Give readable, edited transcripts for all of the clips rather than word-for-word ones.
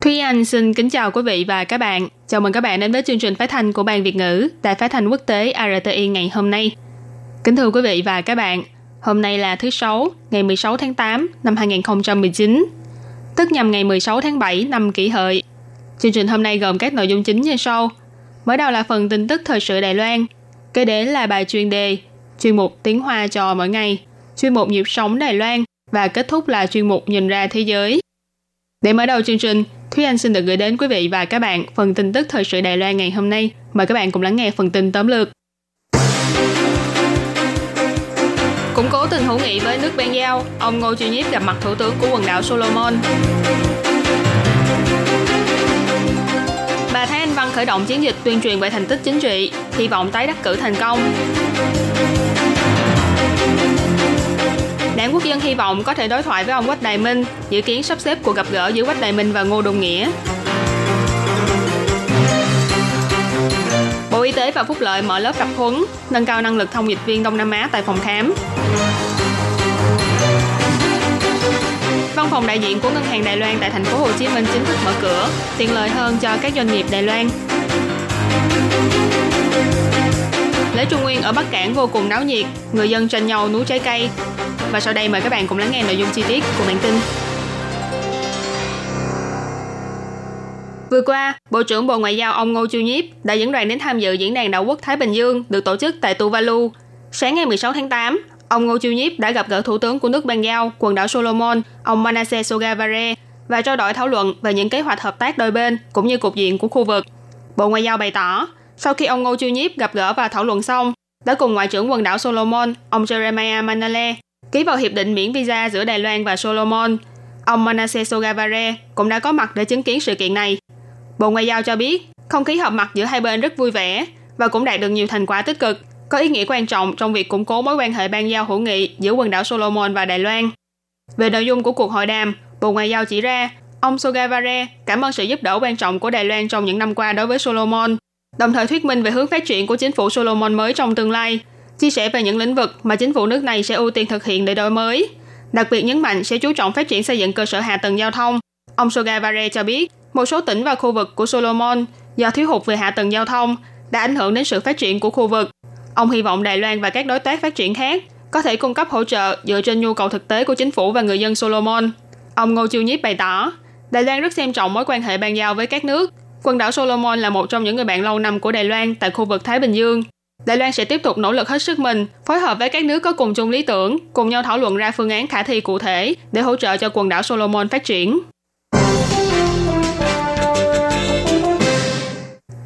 Thúy Anh xin kính chào quý vị và các bạn. Chào mừng các bạn đến với chương trình phát thanh của Ban Việt ngữ Đài Phát thanh Quốc tế RTI ngày hôm nay. Kính thưa quý vị và các bạn, hôm nay là thứ Sáu, ngày 16 tháng 8 năm 2019, tức nhằm ngày 16 tháng 7 năm Kỷ Hợi. Chương trình hôm nay gồm các nội dung chính như sau. Mở đầu là phần tin tức thời sự Đài Loan, kế đến là bài chuyên đề, chuyên mục tiếng Hoa trò mỗi ngày, chuyên mục nhịp sống Đài Loan và kết thúc là chuyên mục nhìn ra thế giới. Để mở đầu chương trình, Thúy Anh xin được gửi đến quý vị và các bạn phần tin tức thời sự Đài Loan ngày hôm nay. Mời các bạn cùng lắng nghe phần tin tóm lược. Củng cố tình hữu nghị với nước bên giao, ông Ngô Triều Nhiếp gặp mặt thủ tướng của quần đảo Solomon. Bà Thái Anh Văn khởi động chiến dịch tuyên truyền về thành tích chính trị, hy vọng tái đắc cử thành công. Đảng Quốc dân hy vọng có thể đối thoại với ông Quách Đài Minh, dự kiến sắp xếp cuộc gặp gỡ giữa Quách Đài Minh và Ngô Đông Nghĩa. Bộ Y tế và Phúc Lợi mở lớp tập huấn, nâng cao năng lực thông dịch viên Đông Nam Á tại phòng khám. Văn phòng đại diện của Ngân hàng Đài Loan tại thành phố Hồ Chí Minh chính thức mở cửa, tiện lợi hơn cho các doanh nghiệp Đài Loan. Lễ Trung Nguyên ở Bắc Cạn vô cùng náo nhiệt, người dân tranh nhau núi trái cây. Và sau đây mời các bạn cùng lắng nghe nội dung chi tiết của bản tin. Vừa qua, Bộ trưởng Bộ Ngoại giao ông Ngô Triều Nhiếp đã dẫn đoàn đến tham dự diễn đàn Đảo quốc Thái Bình Dương được tổ chức tại Tuvalu. Sáng ngày 16 tháng 8, ông Ngô Triều Nhiếp đã gặp gỡ thủ tướng của nước Ban Giao, quần đảo Solomon, ông Manasseh Sogavare và trao đổi thảo luận về những kế hoạch hợp tác đôi bên cũng như cục diện của khu vực. Bộ Ngoại giao bày tỏ, sau khi ông Ngô Triều Nhiếp gặp gỡ và thảo luận xong, đã cùng Ngoại trưởng quần đảo Solomon, ông Jeremiah Manale, ký vào hiệp định miễn visa giữa Đài Loan và Solomon. Ông Manasseh Sogavare cũng đã có mặt để chứng kiến sự kiện này. Bộ Ngoại giao cho biết, không khí họp mặt giữa hai bên rất vui vẻ và cũng đạt được nhiều thành quả tích cực, có ý nghĩa quan trọng trong việc củng cố mối quan hệ ban giao hữu nghị giữa quần đảo Solomon và Đài Loan. Về nội dung của cuộc hội đàm, Bộ Ngoại giao chỉ ra, ông Sogavare cảm ơn sự giúp đỡ quan trọng của Đài Loan trong những năm qua đối với Solomon, đồng thời thuyết minh về hướng phát triển của chính phủ Solomon mới trong tương lai, chia sẻ về những lĩnh vực mà chính phủ nước này sẽ ưu tiên thực hiện để đổi mới, đặc biệt nhấn mạnh sẽ chú trọng phát triển xây dựng cơ sở hạ tầng giao thông. Ông Sogavare cho biết, một số tỉnh và khu vực của Solomon do thiếu hụt về hạ tầng giao thông đã ảnh hưởng đến sự phát triển của khu vực. Ông hy vọng Đài Loan và các đối tác phát triển khác có thể cung cấp hỗ trợ dựa trên nhu cầu thực tế của chính phủ và người dân Solomon. Ông Ngô Triều Nhiếp bày tỏ, Đài Loan rất xem trọng mối quan hệ ban giao với các nước. Quần đảo Solomon là một trong những người bạn lâu năm của Đài Loan tại khu vực Thái Bình Dương. Đài Loan sẽ tiếp tục nỗ lực hết sức mình, phối hợp với các nước có cùng chung lý tưởng, cùng nhau thảo luận ra phương án khả thi cụ thể để hỗ trợ cho quần đảo Solomon phát triển.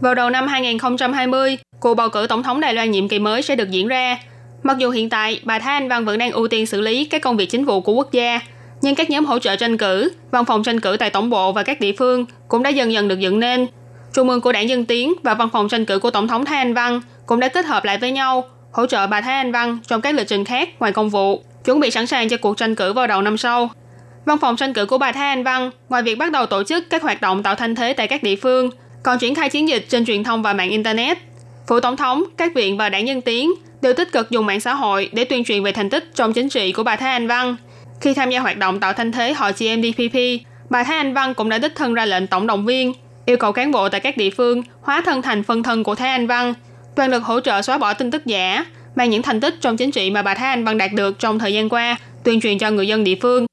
Vào đầu năm 2020, cuộc bầu cử tổng thống Đài Loan nhiệm kỳ mới sẽ được diễn ra. Mặc dù hiện tại, bà Thái Anh Văn vẫn đang ưu tiên xử lý các công việc chính vụ của quốc gia, nhưng các nhóm hỗ trợ tranh cử, văn phòng tranh cử tại tổng bộ và các địa phương cũng đã dần dần được dựng nên. Trung ương của Đảng Dân Tiến và văn phòng tranh cử của tổng thống Thái Anh Văn cũng đã kết hợp lại với nhau, hỗ trợ bà Thái Anh Văn trong các lịch trình khác ngoài công vụ, chuẩn bị sẵn sàng cho cuộc tranh cử vào đầu năm sau. Văn phòng tranh cử của bà Thái Anh Văn, ngoài việc bắt đầu tổ chức các hoạt động tạo thanh thế tại các địa phương, còn triển khai chiến dịch trên truyền thông và mạng Internet. Phủ Tổng thống, các viện và Đảng Nhân Tiến đều tích cực dùng mạng xã hội để tuyên truyền về thành tích trong chính trị của bà Thái Anh Văn. Khi tham gia hoạt động tạo thanh thế hội GMDPP, bà Thái Anh Văn cũng đã đích thân ra lệnh tổng động viên, yêu cầu cán bộ tại các địa phương hóa thân thành phân thân của Thái Anh Văn, toàn lực hỗ trợ xóa bỏ tin tức giả, mang những thành tích trong chính trị mà bà Thái Anh Văn đạt được trong thời gian qua, tuyên truyền cho người dân địa phương.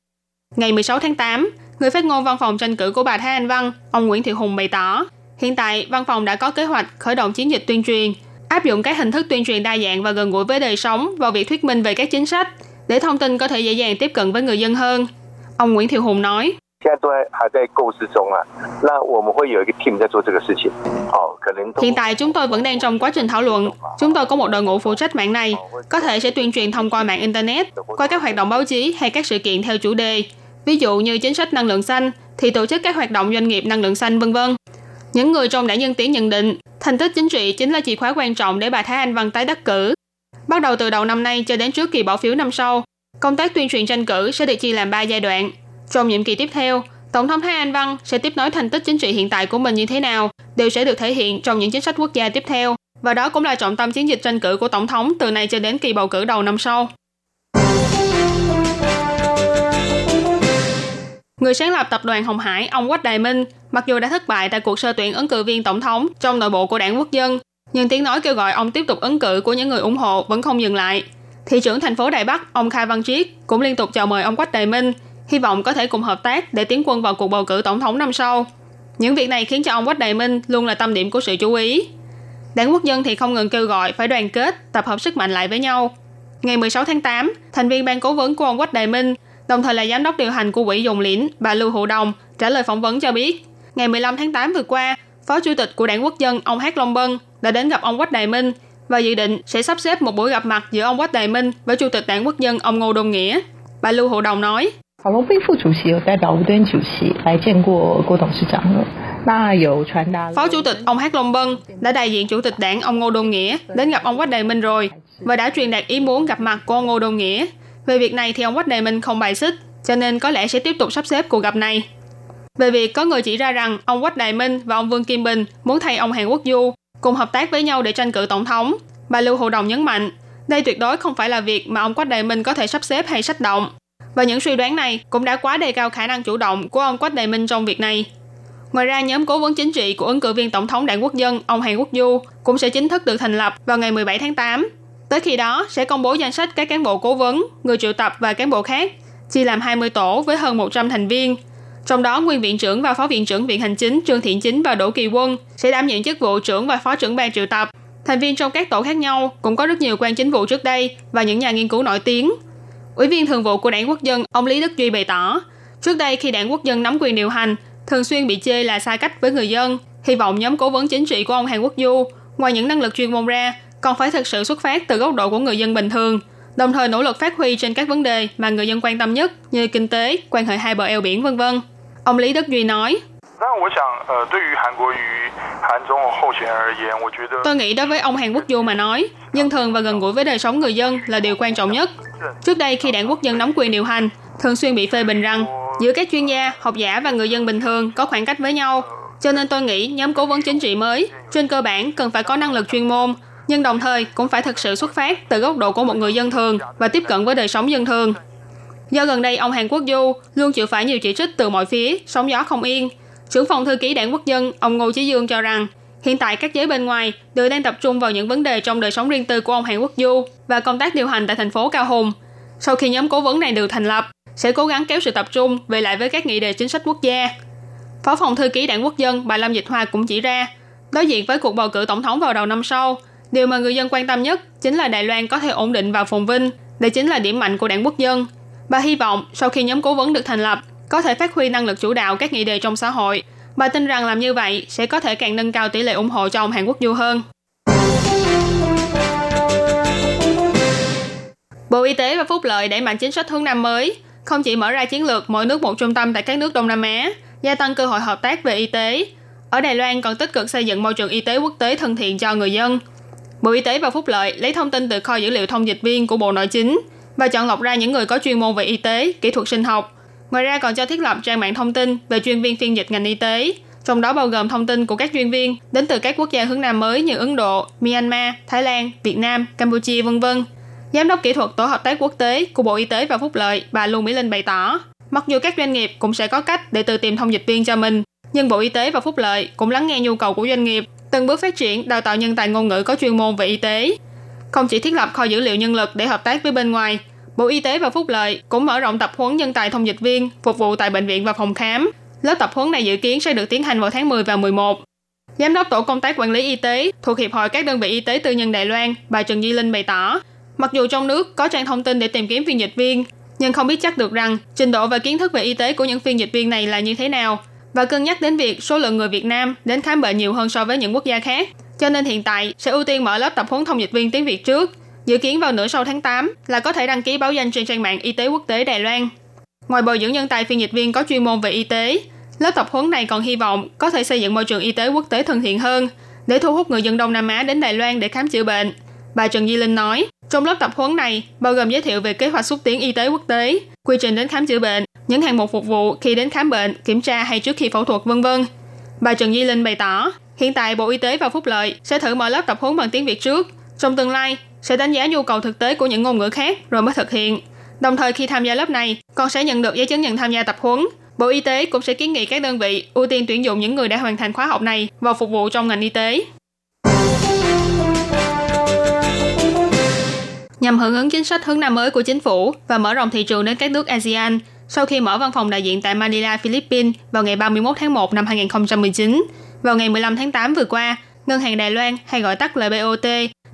Ngày 16 tháng 8, người phát ngôn văn phòng tranh cử của bà Thái Anh Văn, ông Nguyễn Thiều Hùng bày tỏ, hiện tại, văn phòng đã có kế hoạch khởi động chiến dịch tuyên truyền, áp dụng các hình thức tuyên truyền đa dạng và gần gũi với đời sống vào việc thuyết minh về các chính sách, để thông tin có thể dễ dàng tiếp cận với người dân hơn. Ông Nguyễn Thiệu Hùng nói, hiện tại chúng tôi vẫn đang trong quá trình thảo luận. Chúng tôi có một đội ngũ phụ trách mạng này, có thể sẽ tuyên truyền thông qua mạng Internet, qua các hoạt động báo chí hay các sự kiện theo chủ đề, ví dụ như chính sách năng lượng xanh, thì tổ chức các hoạt động doanh nghiệp năng lượng xanh, v.v. Những người trong đảng Dân Tiến nhận định, thành tích chính trị chính là chìa khóa quan trọng để bà Thái Anh Văn tái đắc cử. Bắt đầu từ đầu năm nay cho đến trước kỳ bỏ phiếu năm sau, công tác tuyên truyền tranh cử sẽ được chia làm 3 giai đoạn. Trong nhiệm kỳ tiếp theo, Tổng thống Thái Anh Văn sẽ tiếp nối thành tích chính trị hiện tại của mình như thế nào đều sẽ được thể hiện trong những chính sách quốc gia tiếp theo, và đó cũng là trọng tâm chiến dịch tranh cử của Tổng thống từ nay cho đến kỳ bầu cử đầu năm sau. Người sáng lập tập đoàn Hồng Hải, ông Quách Đài Minh, mặc dù đã thất bại tại cuộc sơ tuyển ứng cử viên tổng thống trong nội bộ của Đảng Quốc dân, nhưng tiếng nói kêu gọi ông tiếp tục ứng cử của những người ủng hộ vẫn không dừng lại. Thị trưởng thành phố Đài Bắc, ông Kha Văn Triết cũng liên tục chào mời ông Quách Đài Minh, hy vọng có thể cùng hợp tác để tiến quân vào cuộc bầu cử tổng thống năm sau. Những việc này khiến cho ông Quách Đài Minh luôn là tâm điểm của sự chú ý. Đảng Quốc dân thì không ngừng kêu gọi phải đoàn kết, tập hợp sức mạnh lại với nhau. Ngày 16 tháng 8, thành viên ban cố vấn của ông Quách Đài Minh, đồng thời là giám đốc điều hành của quỹ Dùng Liễn, bà Lưu Hựu Đồng, trả lời phỏng vấn cho biết, ngày 15 tháng 8 vừa qua, Phó Chủ tịch của Đảng Quốc dân ông Hác Long Bân đã đến gặp ông Quách Đài Minh và dự định sẽ sắp xếp một buổi gặp mặt giữa ông Quách Đài Minh với Chủ tịch Đảng Quốc dân ông Ngô Đông Nghĩa. Bà Lưu Hựu Đồng nói, Phó Chủ tịch ông Hác Long Bân đã đại diện Chủ tịch Đảng ông Ngô Đông Nghĩa đến gặp ông Quách Đài Minh rồi và đã truyền đạt ý muốn gặp mặt của ông Ngô Đông Nghĩa. Về việc này thì ông Quách Đài Minh không bài xích, cho nên có lẽ sẽ tiếp tục sắp xếp cuộc gặp này. Về việc có người chỉ ra rằng ông Quách Đài Minh và ông Vương Kim Bình muốn thay ông Hàn Quốc Du cùng hợp tác với nhau để tranh cử tổng thống, bà Lưu Hựu Đồng nhấn mạnh, đây tuyệt đối không phải là việc mà ông Quách Đài Minh có thể sắp xếp hay sách động. Và những suy đoán này cũng đã quá đề cao khả năng chủ động của ông Quách Đài Minh trong việc này. Ngoài ra, nhóm cố vấn chính trị của ứng cử viên tổng thống Đảng Quốc dân ông Hàn Quốc Du cũng sẽ chính thức được thành lập vào ngày 17 tháng 8. Tới khi đó sẽ công bố danh sách các cán bộ cố vấn, người triệu tập và cán bộ khác, chia làm 20 tổ với hơn 100 thành viên. Trong đó, nguyên viện trưởng và phó viện trưởng Viện Hành chính Trương Thiện Chính và Đỗ Kỳ Quân sẽ đảm nhiệm chức vụ trưởng và phó trưởng ban triệu tập. Thành viên trong các tổ khác nhau cũng có rất nhiều quan chính vụ trước đây và những nhà nghiên cứu nổi tiếng. Ủy viên thường vụ của Đảng Quốc dân ông Lý Đức Duy bày tỏ, trước đây khi Đảng Quốc dân nắm quyền điều hành, thường xuyên bị chê là xa cách với người dân. Hy vọng nhóm cố vấn chính trị của ông Hàn Quốc Du, ngoài những năng lực chuyên môn ra, còn phải thực sự xuất phát từ góc độ của người dân bình thường, đồng thời nỗ lực phát huy trên các vấn đề mà người dân quan tâm nhất như kinh tế, quan hệ hai bờ eo biển, v.v. Ông Lý Đức Duy nói, tôi nghĩ đối với ông Hàn Quốc Du mà nói, dân thường và gần gũi với đời sống người dân là điều quan trọng nhất. Trước đây khi Đảng Quốc dân nắm quyền điều hành, thường xuyên bị phê bình rằng giữa các chuyên gia, học giả và người dân bình thường có khoảng cách với nhau. Cho nên tôi nghĩ nhóm cố vấn chính trị mới trên cơ bản cần phải có năng lực chuyên môn, nhưng đồng thời cũng phải thực sự xuất phát từ góc độ của một người dân thường và tiếp cận với đời sống dân thường. Do gần đây ông Hàn Quốc Du luôn chịu phải nhiều chỉ trích từ mọi phía, sóng gió không yên, trưởng phòng thư ký Đảng Quốc dân ông Ngô Chí Dương cho rằng hiện tại các giới bên ngoài đều đang tập trung vào những vấn đề trong đời sống riêng tư của ông Hàn Quốc Du và công tác điều hành tại thành phố Cao Hùng. Sau khi nhóm cố vấn này được thành lập, sẽ cố gắng kéo sự tập trung về lại với các nghị đề chính sách quốc gia. Phó phòng thư ký Đảng Quốc dân bà Lâm Dịch Hoa cũng chỉ ra, đối diện với cuộc bầu cử tổng thống vào đầu năm sau, điều mà người dân quan tâm nhất chính là Đài Loan có thể ổn định và phồn vinh, đây chính là điểm mạnh của Đảng Quốc dân. Bà hy vọng sau khi nhóm cố vấn được thành lập, có thể phát huy năng lực chủ đạo các nghị đề trong xã hội. Bà tin rằng làm như vậy sẽ có thể càng nâng cao tỷ lệ ủng hộ cho ông Hàn Quốc Du hơn. Bộ Y tế và Phúc lợi đẩy mạnh chính sách hướng Nam mới, không chỉ mở ra chiến lược mỗi nước một trung tâm tại các nước Đông Nam Á, gia tăng cơ hội hợp tác về y tế. Ở Đài Loan còn tích cực xây dựng môi trường y tế quốc tế thân thiện cho người dân. Bộ Y tế và Phúc lợi lấy thông tin từ kho dữ liệu thông dịch viên của Bộ Nội chính và chọn lọc ra những người có chuyên môn về y tế, kỹ thuật sinh học. Ngoài ra còn cho thiết lập trang mạng thông tin về chuyên viên phiên dịch ngành y tế, trong đó bao gồm thông tin của các chuyên viên đến từ các quốc gia hướng Nam mới như Ấn Độ, Myanmar, Thái Lan, Việt Nam, Campuchia, v.v. Giám đốc kỹ thuật tổ hợp tác quốc tế của Bộ Y tế và Phúc lợi, bà Lưu Mỹ Linh bày tỏ, mặc dù các doanh nghiệp cũng sẽ có cách để tự tìm thông dịch viên cho mình, nhưng Bộ Y tế và Phúc lợi cũng lắng nghe nhu cầu của doanh nghiệp, từng bước phát triển đào tạo nhân tài ngôn ngữ có chuyên môn về y tế. Không chỉ thiết lập kho dữ liệu nhân lực để hợp tác với bên ngoài, Bộ Y tế và Phúc lợi cũng mở rộng tập huấn nhân tài thông dịch viên phục vụ tại bệnh viện và phòng khám. Lớp tập huấn này dự kiến sẽ được tiến hành vào tháng 10 và 11. Giám đốc tổ công tác quản lý y tế thuộc Hiệp hội các đơn vị y tế tư nhân Đài Loan, bà Trần Di Linh bày tỏ, mặc dù trong nước có trang thông tin để tìm kiếm phiên dịch viên, nhưng không biết chắc được rằng trình độ và kiến thức về y tế của những phiên dịch viên này là như thế nào, và cân nhắc đến việc số lượng người Việt Nam đến khám bệnh nhiều hơn so với những quốc gia khác. Cho nên hiện tại sẽ ưu tiên mở lớp tập huấn thông dịch viên tiếng Việt trước, dự kiến vào nửa sau tháng 8 là có thể đăng ký báo danh trên trang mạng Y tế quốc tế Đài Loan. Ngoài bồi dưỡng nhân tài phiên dịch viên có chuyên môn về y tế, Lớp tập huấn này còn hy vọng có thể xây dựng môi trường y tế quốc tế thân thiện hơn để thu hút người dân Đông Nam Á đến Đài Loan để khám chữa bệnh. Bà Trần Di Linh nói, trong lớp tập huấn này bao gồm giới thiệu về kế hoạch xúc tiến y tế quốc tế, quy trình đến khám chữa bệnh, những hạng mục phục vụ khi đến khám bệnh, kiểm tra hay trước khi phẫu thuật, v.v. Bà Trần Di Linh bày tỏ, hiện tại Bộ Y tế và Phúc Lợi sẽ thử mở lớp tập huấn bằng tiếng Việt trước, trong tương lai sẽ đánh giá nhu cầu thực tế của những ngôn ngữ khác rồi mới thực hiện. Đồng thời khi tham gia lớp này, con sẽ nhận được giấy chứng nhận tham gia tập huấn. Bộ Y tế cũng sẽ kiến nghị các đơn vị ưu tiên tuyển dụng những người đã hoàn thành khóa học này vào phục vụ trong ngành y tế. Nhằm hưởng ứng chính sách hướng Nam mới của chính phủ và mở rộng thị trường đến các nước ASEAN, sau khi mở văn phòng đại diện tại Manila, Philippines vào ngày 31 tháng 1 năm 2019, vào ngày 15 tháng 8 vừa qua, Ngân hàng Đài Loan hay gọi tắt là BOT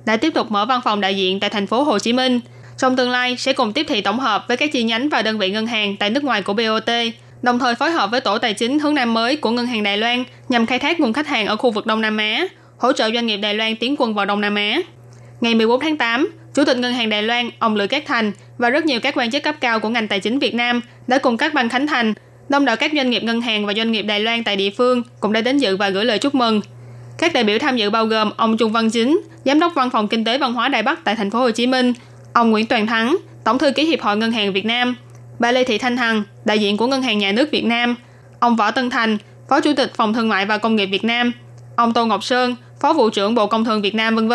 đã tiếp tục mở văn phòng đại diện tại thành phố Hồ Chí Minh. Trong tương lai sẽ cùng tiếp thị tổng hợp với các chi nhánh và đơn vị ngân hàng tại nước ngoài của BOT, đồng thời phối hợp với tổ tài chính hướng Nam mới của Ngân hàng Đài Loan nhằm khai thác nguồn khách hàng ở khu vực Đông Nam Á, hỗ trợ doanh nghiệp Đài Loan tiến quân vào Đông Nam Á. Ngày 14 tháng 8, Chủ tịch Ngân hàng Đài Loan, ông Lữ Cát Thành và rất nhiều các quan chức cấp cao của ngành tài chính Việt Nam đã cùng các ban khánh thành, đông đảo các doanh nghiệp ngân hàng và doanh nghiệp Đài Loan tại địa phương cũng đã đến dự và gửi lời chúc mừng. Các đại biểu tham dự bao gồm ông Trung Văn Chính, Giám đốc Văn phòng Kinh tế Văn hóa Đài Bắc tại thành phố Hồ Chí Minh, ông Nguyễn Toàn Thắng, Tổng thư ký Hiệp hội Ngân hàng Việt Nam, bà Lê Thị Thanh Hằng, đại diện của Ngân hàng Nhà nước Việt Nam, ông Võ Tân Thành, Phó Chủ tịch Phòng Thương mại và Công nghiệp Việt Nam, ông Tô Ngọc Sơn, Phó Vụ trưởng Bộ Công thương Việt Nam, v.v.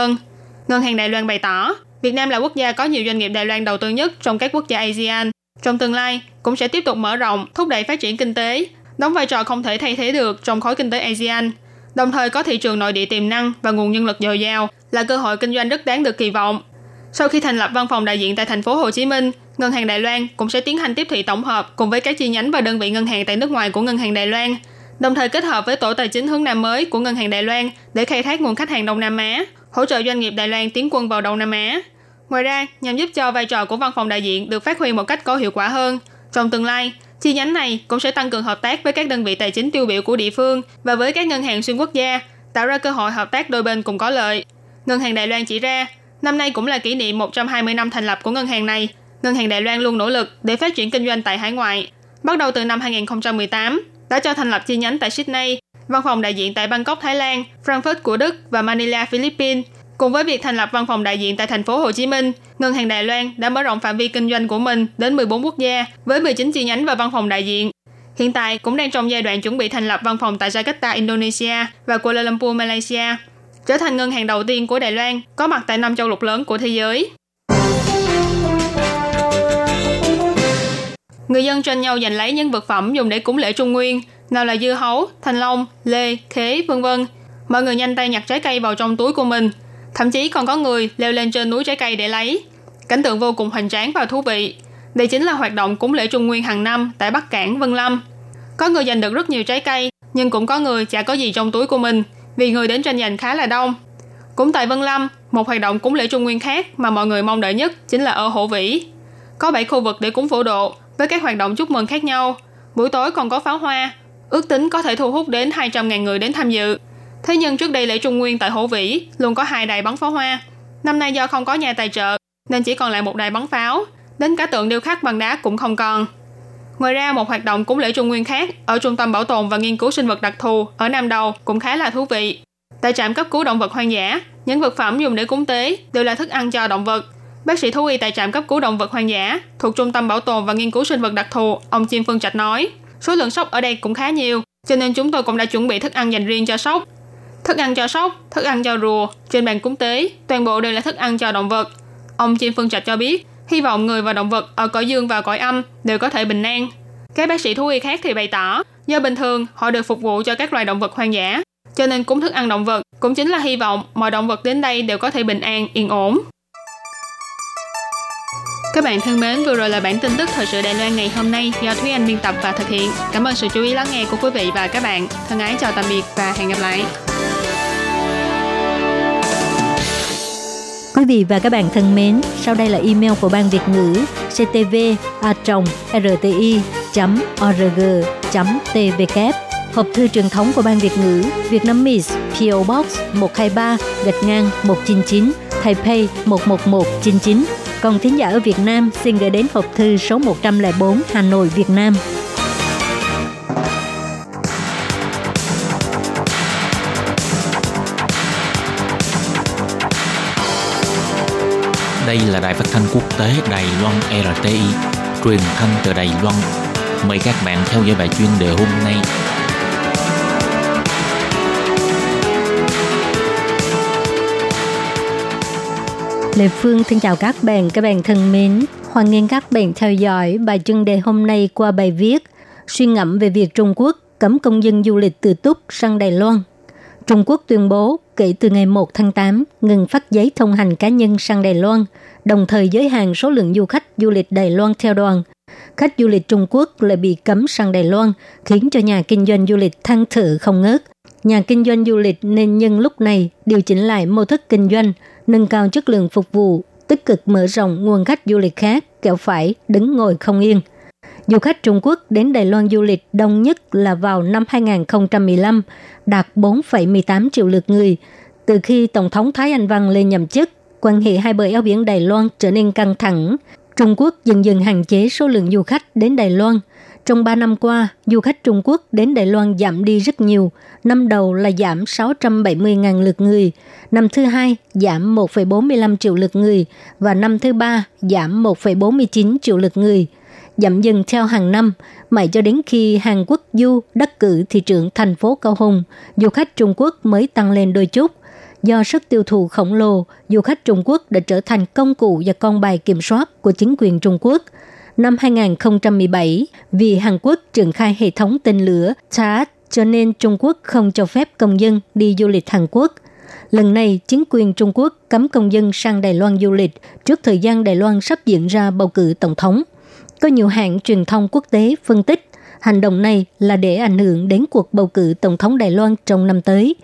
Ngân hàng Đài Loan bày tỏ, Việt Nam là quốc gia có nhiều doanh nghiệp Đài Loan đầu tư nhất trong các quốc gia ASEAN. Trong tương lai, cũng sẽ tiếp tục mở rộng, thúc đẩy phát triển kinh tế, đóng vai trò không thể thay thế được trong khối kinh tế ASEAN. Đồng thời có thị trường nội địa tiềm năng và nguồn nhân lực dồi dào là cơ hội kinh doanh rất đáng được kỳ vọng. Sau khi thành lập văn phòng đại diện tại thành phố Hồ Chí Minh, Ngân hàng Đài Loan cũng sẽ tiến hành tiếp thị tổng hợp cùng với các chi nhánh và đơn vị ngân hàng tại nước ngoài của Ngân hàng Đài Loan, đồng thời kết hợp với tổ tài chính hướng Nam mới của Ngân hàng Đài Loan để khai thác nguồn khách hàng Đông Nam Á, hỗ trợ doanh nghiệp Đài Loan tiến quân vào Đông Nam Á. Ngoài ra, nhằm giúp cho vai trò của văn phòng đại diện được phát huy một cách có hiệu quả hơn, trong tương lai, chi nhánh này cũng sẽ tăng cường hợp tác với các đơn vị tài chính tiêu biểu của địa phương và với các ngân hàng xuyên quốc gia, tạo ra cơ hội hợp tác đôi bên cùng có lợi. Ngân hàng Đài Loan chỉ ra, năm nay cũng là kỷ niệm 120 năm thành lập của ngân hàng này. Ngân hàng Đài Loan luôn nỗ lực để phát triển kinh doanh tại hải ngoại. Bắt đầu từ năm 2018, đã cho thành lập chi nhánh tại Sydney, văn phòng đại diện tại Bangkok, Thái Lan, Frankfurt của Đức và Manila, Philippines. Cùng với việc thành lập văn phòng đại diện tại thành phố Hồ Chí Minh, Ngân hàng Đài Loan đã mở rộng phạm vi kinh doanh của mình đến 14 quốc gia với 19 chi nhánh và văn phòng đại diện. Hiện tại cũng đang trong giai đoạn chuẩn bị thành lập văn phòng tại Jakarta, Indonesia và Kuala Lumpur, Malaysia, trở thành ngân hàng đầu tiên của Đài Loan có mặt tại 5 châu lục lớn của thế giới. Người dân tranh nhau giành lấy những vật phẩm dùng để cúng lễ Trung Nguyên, nào là dưa hấu, thanh long, lê, khế, v.v. Mọi người nhanh tay nhặt trái cây vào trong túi của mình. Thậm chí còn có người leo lên trên núi trái cây để lấy. Cảnh tượng vô cùng hoành tráng và thú vị. Đây chính là hoạt động cúng lễ Trung Nguyên hàng năm tại Bắc Cảng, Vân Lâm. Có người giành được rất nhiều trái cây, nhưng cũng có người chả có gì trong túi của mình, vì người đến tranh giành khá là đông. Cũng tại Vân Lâm, một hoạt động cúng lễ Trung Nguyên khác mà mọi người mong đợi nhất chính là ở Hổ Vĩ. Có 7 khu vực để cúng phổ độ với các hoạt động chúc mừng khác nhau. Buổi tối còn có pháo hoa, ước tính có thể thu hút đến 200.000 người đến tham dự. Thế nhưng trước đây lễ Trung Nguyên tại Hổ Vĩ luôn có 2 đài bắn pháo hoa. Năm nay do không có nhà tài trợ nên chỉ còn lại 1 đài bắn pháo, đến cả tượng điêu khắc bằng đá cũng không còn. Ngoài ra, một hoạt động cúng lễ Trung Nguyên khác ở Trung tâm Bảo tồn và Nghiên cứu Sinh vật Đặc thù ở Nam Đầu cũng khá là thú vị. Tại trạm cấp cứu động vật hoang dã, những vật phẩm dùng để cúng tế đều là thức ăn cho động vật. Bác sĩ thú y tại trạm cấp cứu động vật hoang dã thuộc Trung tâm Bảo tồn và Nghiên cứu Sinh vật Đặc thù, ông Chiêm Phương Trạch nói, số lượng sóc ở đây cũng khá nhiều, cho nên chúng tôi cũng đã chuẩn bị thức ăn dành riêng cho sóc. Thức ăn cho sóc, thức ăn cho rùa, trên bàn cúng tế, toàn bộ đều là thức ăn cho động vật. Ông Chiêm Phương Trạch cho biết, hy vọng người và động vật ở cõi dương và cõi âm đều có thể bình an. Các bác sĩ thú y khác thì bày tỏ, do bình thường họ được phục vụ cho các loài động vật hoang dã, cho nên cúng thức ăn động vật cũng chính là hy vọng mọi động vật đến đây đều có thể bình an, yên ổn. Các bạn thân mến, vừa rồi là bản tin tức thời sự Đài Loan ngày hôm nay do Thúy Anh biên tập và thực hiện. Cảm ơn sự chú ý lắng nghe của quý vị và các bạn. Thân ái chào tạm biệt và hẹn gặp lại. Quý vị và các bạn thân mến, sau đây là email của Ban Việt ngữ ctv@rti.org.tvk, hộp thư truyền thống của Ban Việt ngữ Việt Nam Miss PO Box 123-199 Taipei 11199. Còn thính giả ở Việt Nam xin gửi đến hộp thư số 104 Hà Nội, Việt Nam. Đây là đài phát thanh quốc tế Đài Loan RTI, truyền thanh từ Đài Loan. Mời các bạn theo dõi bài chuyên đề hôm nay. Lê Phương xin chào các bạn thân mến. Hoan nghênh các bạn theo dõi bài chuyên đề hôm nay qua bài viết suy ngẫm về việc Trung Quốc cấm công dân du lịch từ Túc sang Đài Loan. Trung Quốc tuyên bố kể từ ngày 1 tháng 8 ngừng phát giấy thông hành cá nhân sang Đài Loan, đồng thời giới hạn số lượng du khách du lịch Đài Loan theo đoàn. Khách du lịch Trung Quốc lại bị cấm sang Đài Loan, khiến cho nhà kinh doanh du lịch than thở không ngớt. Nhà kinh doanh du lịch nên nhân lúc này điều chỉnh lại mô thức kinh doanh, nâng cao chất lượng phục vụ, tích cực mở rộng nguồn khách du lịch khác, kẻo phải đứng ngồi không yên. Du khách Trung Quốc đến Đài Loan du lịch đông nhất là vào năm 2015, đạt 4,18 triệu lượt người. Từ khi Tổng thống Thái Anh Văn lên nhậm chức, quan hệ hai bờ eo biển Đài Loan trở nên căng thẳng. Trung Quốc dần dần hạn chế số lượng du khách đến Đài Loan. Trong 3 năm qua, du khách Trung Quốc đến Đài Loan giảm đi rất nhiều. Năm đầu là giảm 670.000 lượt người, năm thứ hai giảm 1,45 triệu lượt người và năm thứ ba giảm 1,49 triệu lượt người. Giảm dần theo hàng năm, mãi cho đến khi Hàn Quốc Du đắc cử thị trưởng thành phố Cao Hùng, du khách Trung Quốc mới tăng lên đôi chút. Do sức tiêu thụ khổng lồ, du khách Trung Quốc đã trở thành công cụ và con bài kiểm soát của chính quyền Trung Quốc. Năm 2017, vì Hàn Quốc triển khai hệ thống tên lửa THAAD cho nên Trung Quốc không cho phép công dân đi du lịch Hàn Quốc. Lần này, chính quyền Trung Quốc cấm công dân sang Đài Loan du lịch trước thời gian Đài Loan sắp diễn ra bầu cử tổng thống. Có nhiều hãng truyền thông quốc tế phân tích hành động này là để ảnh hưởng đến cuộc bầu cử tổng thống Đài Loan trong năm tới.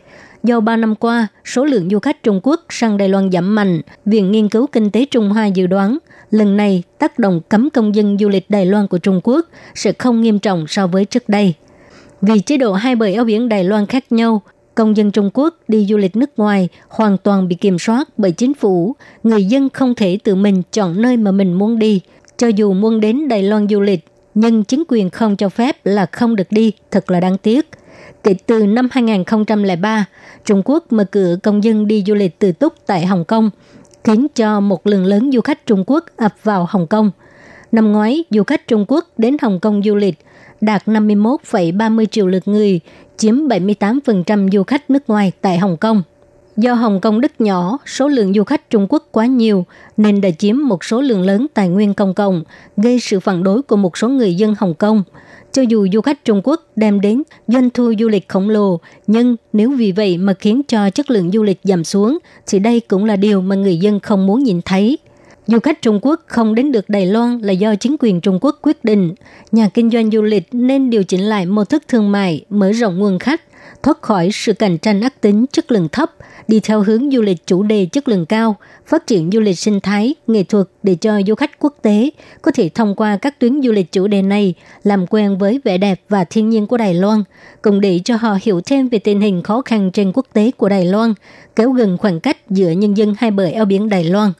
Do 3 năm qua, số lượng du khách Trung Quốc sang Đài Loan giảm mạnh, Viện Nghiên cứu Kinh tế Trung Hoa dự đoán lần này tác động cấm công dân du lịch Đài Loan của Trung Quốc sẽ không nghiêm trọng so với trước đây. Vì chế độ hai bờ eo biển Đài Loan khác nhau, công dân Trung Quốc đi du lịch nước ngoài hoàn toàn bị kiểm soát bởi chính phủ, người dân không thể tự mình chọn nơi mà mình muốn đi. Cho dù muốn đến Đài Loan du lịch, nhưng chính quyền không cho phép là không được đi, thật là đáng tiếc. Kể từ năm 2003, Trung Quốc mở cửa công dân đi du lịch tự túc tại Hồng Kông, khiến cho một lượng lớn du khách Trung Quốc ập vào Hồng Kông. Năm ngoái, du khách Trung Quốc đến Hồng Kông du lịch đạt 51,30 triệu lượt người, chiếm 78% du khách nước ngoài tại Hồng Kông. Do Hồng Kông đất nhỏ, số lượng du khách Trung Quốc quá nhiều nên đã chiếm một số lượng lớn tài nguyên công cộng, gây sự phản đối của một số người dân Hồng Kông. Cho dù du khách Trung Quốc đem đến doanh thu du lịch khổng lồ, nhưng nếu vì vậy mà khiến cho chất lượng du lịch giảm xuống, thì đây cũng là điều mà người dân không muốn nhìn thấy. Du khách Trung Quốc không đến được Đài Loan là do chính quyền Trung Quốc quyết định. Nhà kinh doanh du lịch nên điều chỉnh lại mô thức thương mại, mở rộng nguồn khách, thoát khỏi sự cạnh tranh ác tính chất lượng thấp, đi theo hướng du lịch chủ đề chất lượng cao, phát triển du lịch sinh thái, nghệ thuật để cho du khách quốc tế có thể thông qua các tuyến du lịch chủ đề này làm quen với vẻ đẹp và thiên nhiên của Đài Loan, cùng để cho họ hiểu thêm về tình hình khó khăn trên quốc tế của Đài Loan, kéo gần khoảng cách giữa nhân dân hai bờ eo biển Đài Loan.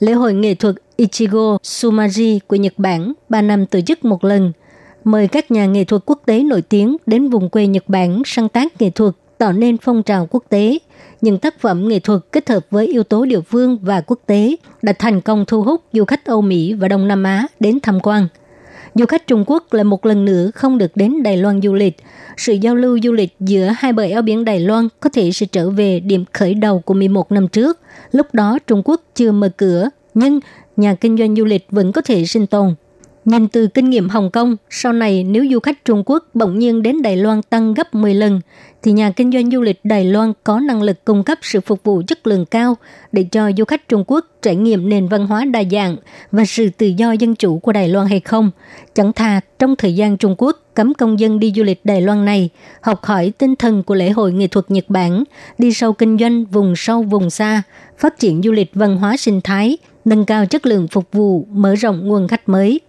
Lễ hội nghệ thuật Ichigo Tsumaji của Nhật Bản 3 năm tổ chức một lần, mời các nhà nghệ thuật quốc tế nổi tiếng đến vùng quê Nhật Bản sáng tác nghệ thuật, tạo nên phong trào quốc tế. Những tác phẩm nghệ thuật kết hợp với yếu tố địa phương và quốc tế đã thành công thu hút du khách Âu Mỹ và Đông Nam Á đến tham quan. Du khách Trung Quốc lại một lần nữa không được đến Đài Loan du lịch. Sự giao lưu du lịch giữa hai bờ eo biển Đài Loan có thể sẽ trở về điểm khởi đầu của 11 năm trước. Lúc đó Trung Quốc chưa mở cửa, nhưng nhà kinh doanh du lịch vẫn có thể sinh tồn. Nhìn từ kinh nghiệm Hồng Kông, sau này nếu du khách Trung Quốc bỗng nhiên đến Đài Loan tăng gấp 10 lần, thì nhà kinh doanh du lịch Đài Loan có năng lực cung cấp sự phục vụ chất lượng cao để cho du khách Trung Quốc trải nghiệm nền văn hóa đa dạng và sự tự do dân chủ của Đài Loan hay không. Chẳng thà trong thời gian Trung Quốc cấm công dân đi du lịch Đài Loan này, học hỏi tinh thần của lễ hội nghệ thuật Nhật Bản, đi sâu kinh doanh vùng sâu vùng xa, phát triển du lịch văn hóa sinh thái, nâng cao chất lượng phục vụ, mở rộng nguồn khách mới.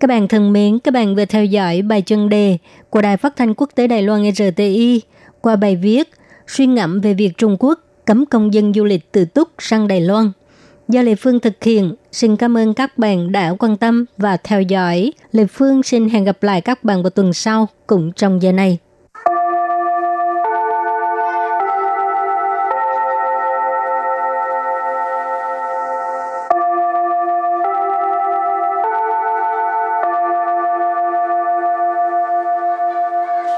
Các bạn thân mến, các bạn vừa theo dõi bài chuyên đề của Đài Phát thanh Quốc tế Đài Loan RTI qua bài viết suy ngẫm về việc Trung Quốc cấm công dân du lịch tự túc sang Đài Loan, do Lê Phương thực hiện. Xin cảm ơn các bạn đã quan tâm và theo dõi. Lê Phương xin hẹn gặp lại các bạn vào tuần sau cũng trong giờ này.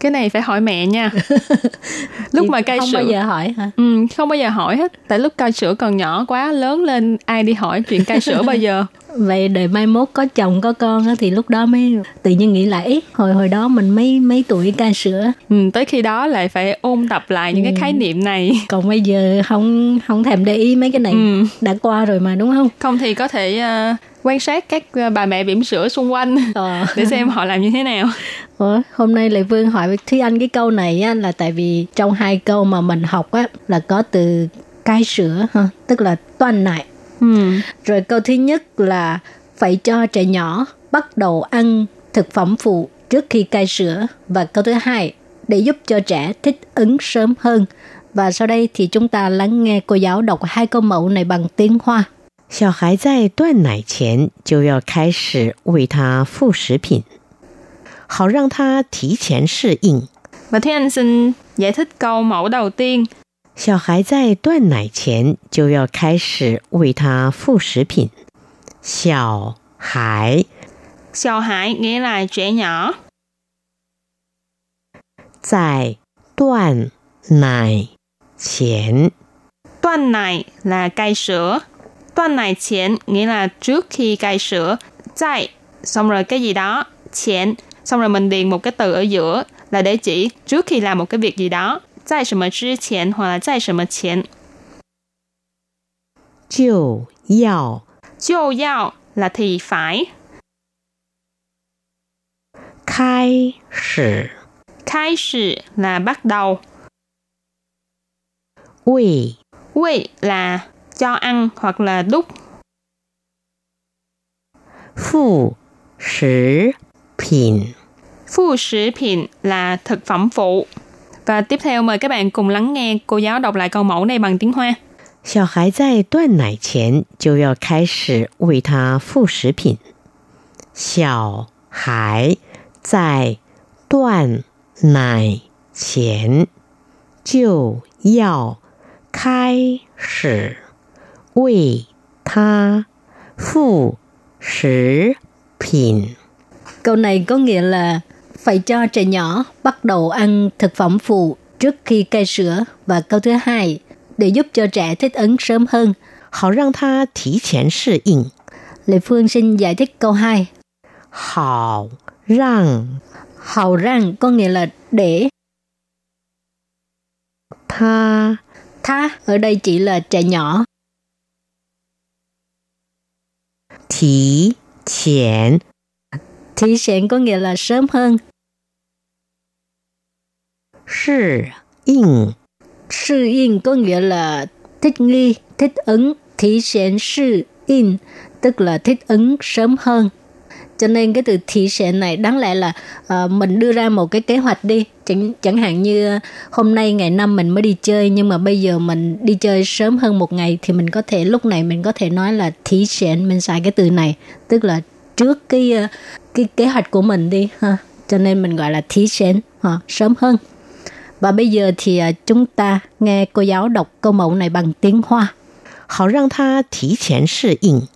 Cái này phải hỏi mẹ nha. Lúc mà cai sữa không bao giờ hỏi hả? Ừ, không bao giờ hỏi hết. Tại lúc cai sữa còn nhỏ quá, lớn lên ai đi hỏi chuyện cai sữa bao giờ. Vậy đời mai mốt có chồng có con á, thì lúc đó mới tự nhiên nghĩ lại, hồi đó mình mấy tuổi cai sữa. Ừ, tới khi đó lại phải ôn tập lại những cái khái niệm này. Còn bây giờ không thèm để ý mấy cái này, đã qua rồi mà, đúng không? Không thì có thể quan sát các bà mẹ bỉm sữa xung quanh để xem họ làm như thế nào. Hôm nay Lê Vương hỏi Thúy Anh cái câu này á, là tại vì trong hai câu mà mình học á, là có từ cai sữa, tức là toan nại. Rồi câu thứ nhất là phải cho trẻ nhỏ bắt đầu ăn thực phẩm phụ trước khi cai sữa. Và câu thứ hai, để giúp cho trẻ thích ứng sớm hơn. Và sau đây thì chúng ta lắng nghe cô giáo đọc hai câu mẫu này bằng tiếng Hoa. 小孩在断奶前就要开始喂他副食品，好让他提前适应。 Và Thúy Anh xin giải thích câu mẫu đầu tiên. 小孩在断奶前就要开始喂他副食品。小孩 nghĩa là trẻ nhỏ. 在断奶前 断奶 là cai sữa. Toan này chén nghĩa là trước khi cai sữa. Tại xong rồi cái gì đó, chén xong rồi mình điền một cái từ ở giữa là để chỉ trước khi làm một cái việc gì đó. Tại什么 之前 hoặc là tại 什么 前. 就要 là thì phải. 开始 là bắt đầu. 喂 là cho ăn hoặc là đút. Phụ食品 là thực phẩm phụ. Và tiếp theo mời các bạn cùng lắng nghe cô giáo đọc lại câu mẫu này bằng tiếng Hoa. 小孩在断奶前就要开始喂他副食品。小孩在断奶前就要开始 喂他副食品. Câu này có nghĩa là phải cho trẻ nhỏ bắt đầu ăn thực phẩm phụ trước khi cai sữa. Và câu thứ hai, để giúp cho trẻ thích ứng sớm hơn. 好让他提前适应. Lê Phương xin giải thích câu 2. 好让 có nghĩa là để. Tha ở đây chỉ là trẻ nhỏ. 提前 có nghĩa là sớm hơn. 适应 có nghĩa là thích nghi, thích ứng. 提前适应 tức là thích ứng sớm hơn. Cho nên cái từ 提前 này đáng lẽ là mình đưa ra một cái kế hoạch đi. Chẳng hạn như hôm nay ngày 5 mình mới đi chơi, nhưng mà bây giờ mình đi chơi sớm hơn một ngày, thì mình có thể lúc này mình có thể nói là 提前, mình xài cái từ này, tức là trước cái kế hoạch của mình đi ha. Cho nên mình gọi là 提前, sớm hơn. Và bây giờ thì chúng ta nghe cô giáo đọc câu mẫu này bằng tiếng Hoa. 好让他提前适应。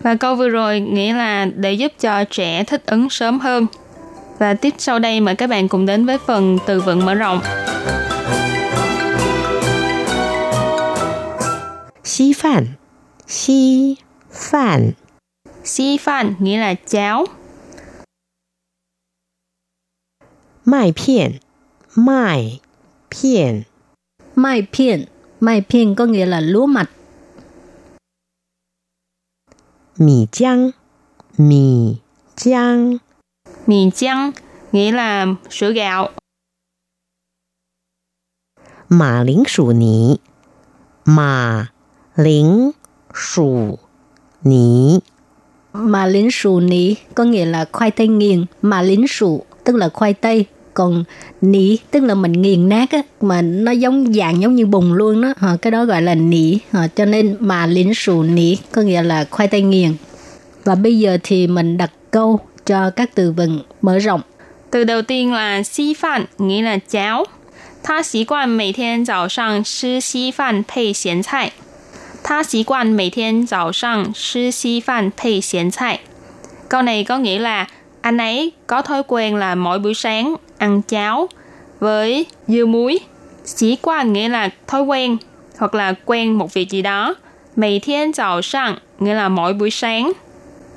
Và câu vừa rồi nghĩa là để giúp cho trẻ thích ứng sớm hơn. Và tiếp sau đây mời các bạn cùng đến với phần từ vựng mở rộng. Xí phàn nghĩa là cháo. Mai phiền có nghĩa là lúa mạch. Mì chăng nghĩa là sữa gạo. Mã lính sủ ní Mà lính sủ ní có nghĩa là khoai tây nghiền, mà lính sủ tức là khoai tây, còn nỉ tức là mình nghiền nát á, mà nó giống như bùn luôn đó, cái đó gọi là nỉ, cho nên mà lính sủ nỉ có nghĩa là khoai tây nghiền. Và bây giờ thì mình đặt câu cho các từ vựng mở rộng. Từ đầu tiên là xí phạn, nghĩa là cháo. Tha xí quan mỗi thiên rào sang sư xí phạn thay xiến cải. Tha xí quan mỗi thiên rào sang sư xí phạn thay xiến cải. Câu này có nghĩa là anh ấy có thói quen là mỗi buổi sáng ăn cháo với dưa muối. Xí quan nghĩa là thói quen hoặc là quen một việc gì đó. Mỗi thiên rào sang nghĩa là mỗi buổi sáng.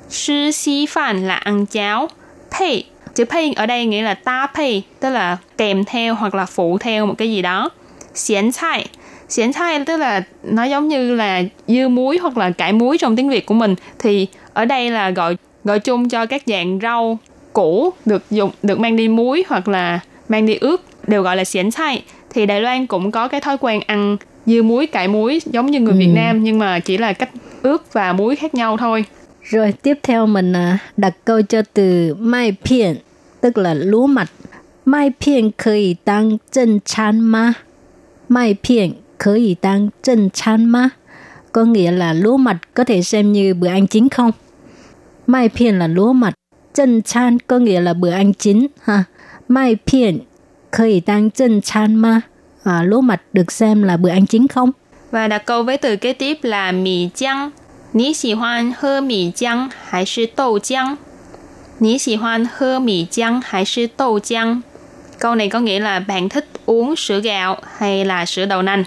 Sư xí phạn là ăn cháo. Thay, chữ pay ở đây nghĩa là ta pay, tức là kèm theo hoặc là phụ theo một cái gì đó. Xiển cải, xiển cải tức là nó giống như là dưa muối hoặc là cải muối trong tiếng Việt của mình, thì ở đây là gọi chung cho các dạng rau củ được mang đi muối hoặc là mang đi ướp đều gọi là xiển cải. Thì Đài Loan cũng có cái thói quen ăn dưa muối, cải muối giống như người Việt Nam, nhưng mà chỉ là cách ướp và muối khác nhau thôi. Rồi tiếp theo mình đặt câu cho từ mai phiền, tức là lúa mạch. Mai phiền có thể đăng chân chán ma? Mai phiền có thể đăng chân chán ma? Có nghĩa là lúa mạch có thể xem như bữa ăn chính không? Mai phiền là lúa mạch, chân chán có nghĩa là bữa ăn chính. Ha. Mai phiền có thể đăng chân chán ma? Lúa mạch được xem là bữa ăn chính không? Và đặt câu với từ kế tiếp là mì chăng. 你喜欢喝米浆还是豆浆? 你喜欢喝米浆还是豆浆? Câu này có nghĩa là bạn thích uống sữa gạo hay là sữa đậu nành.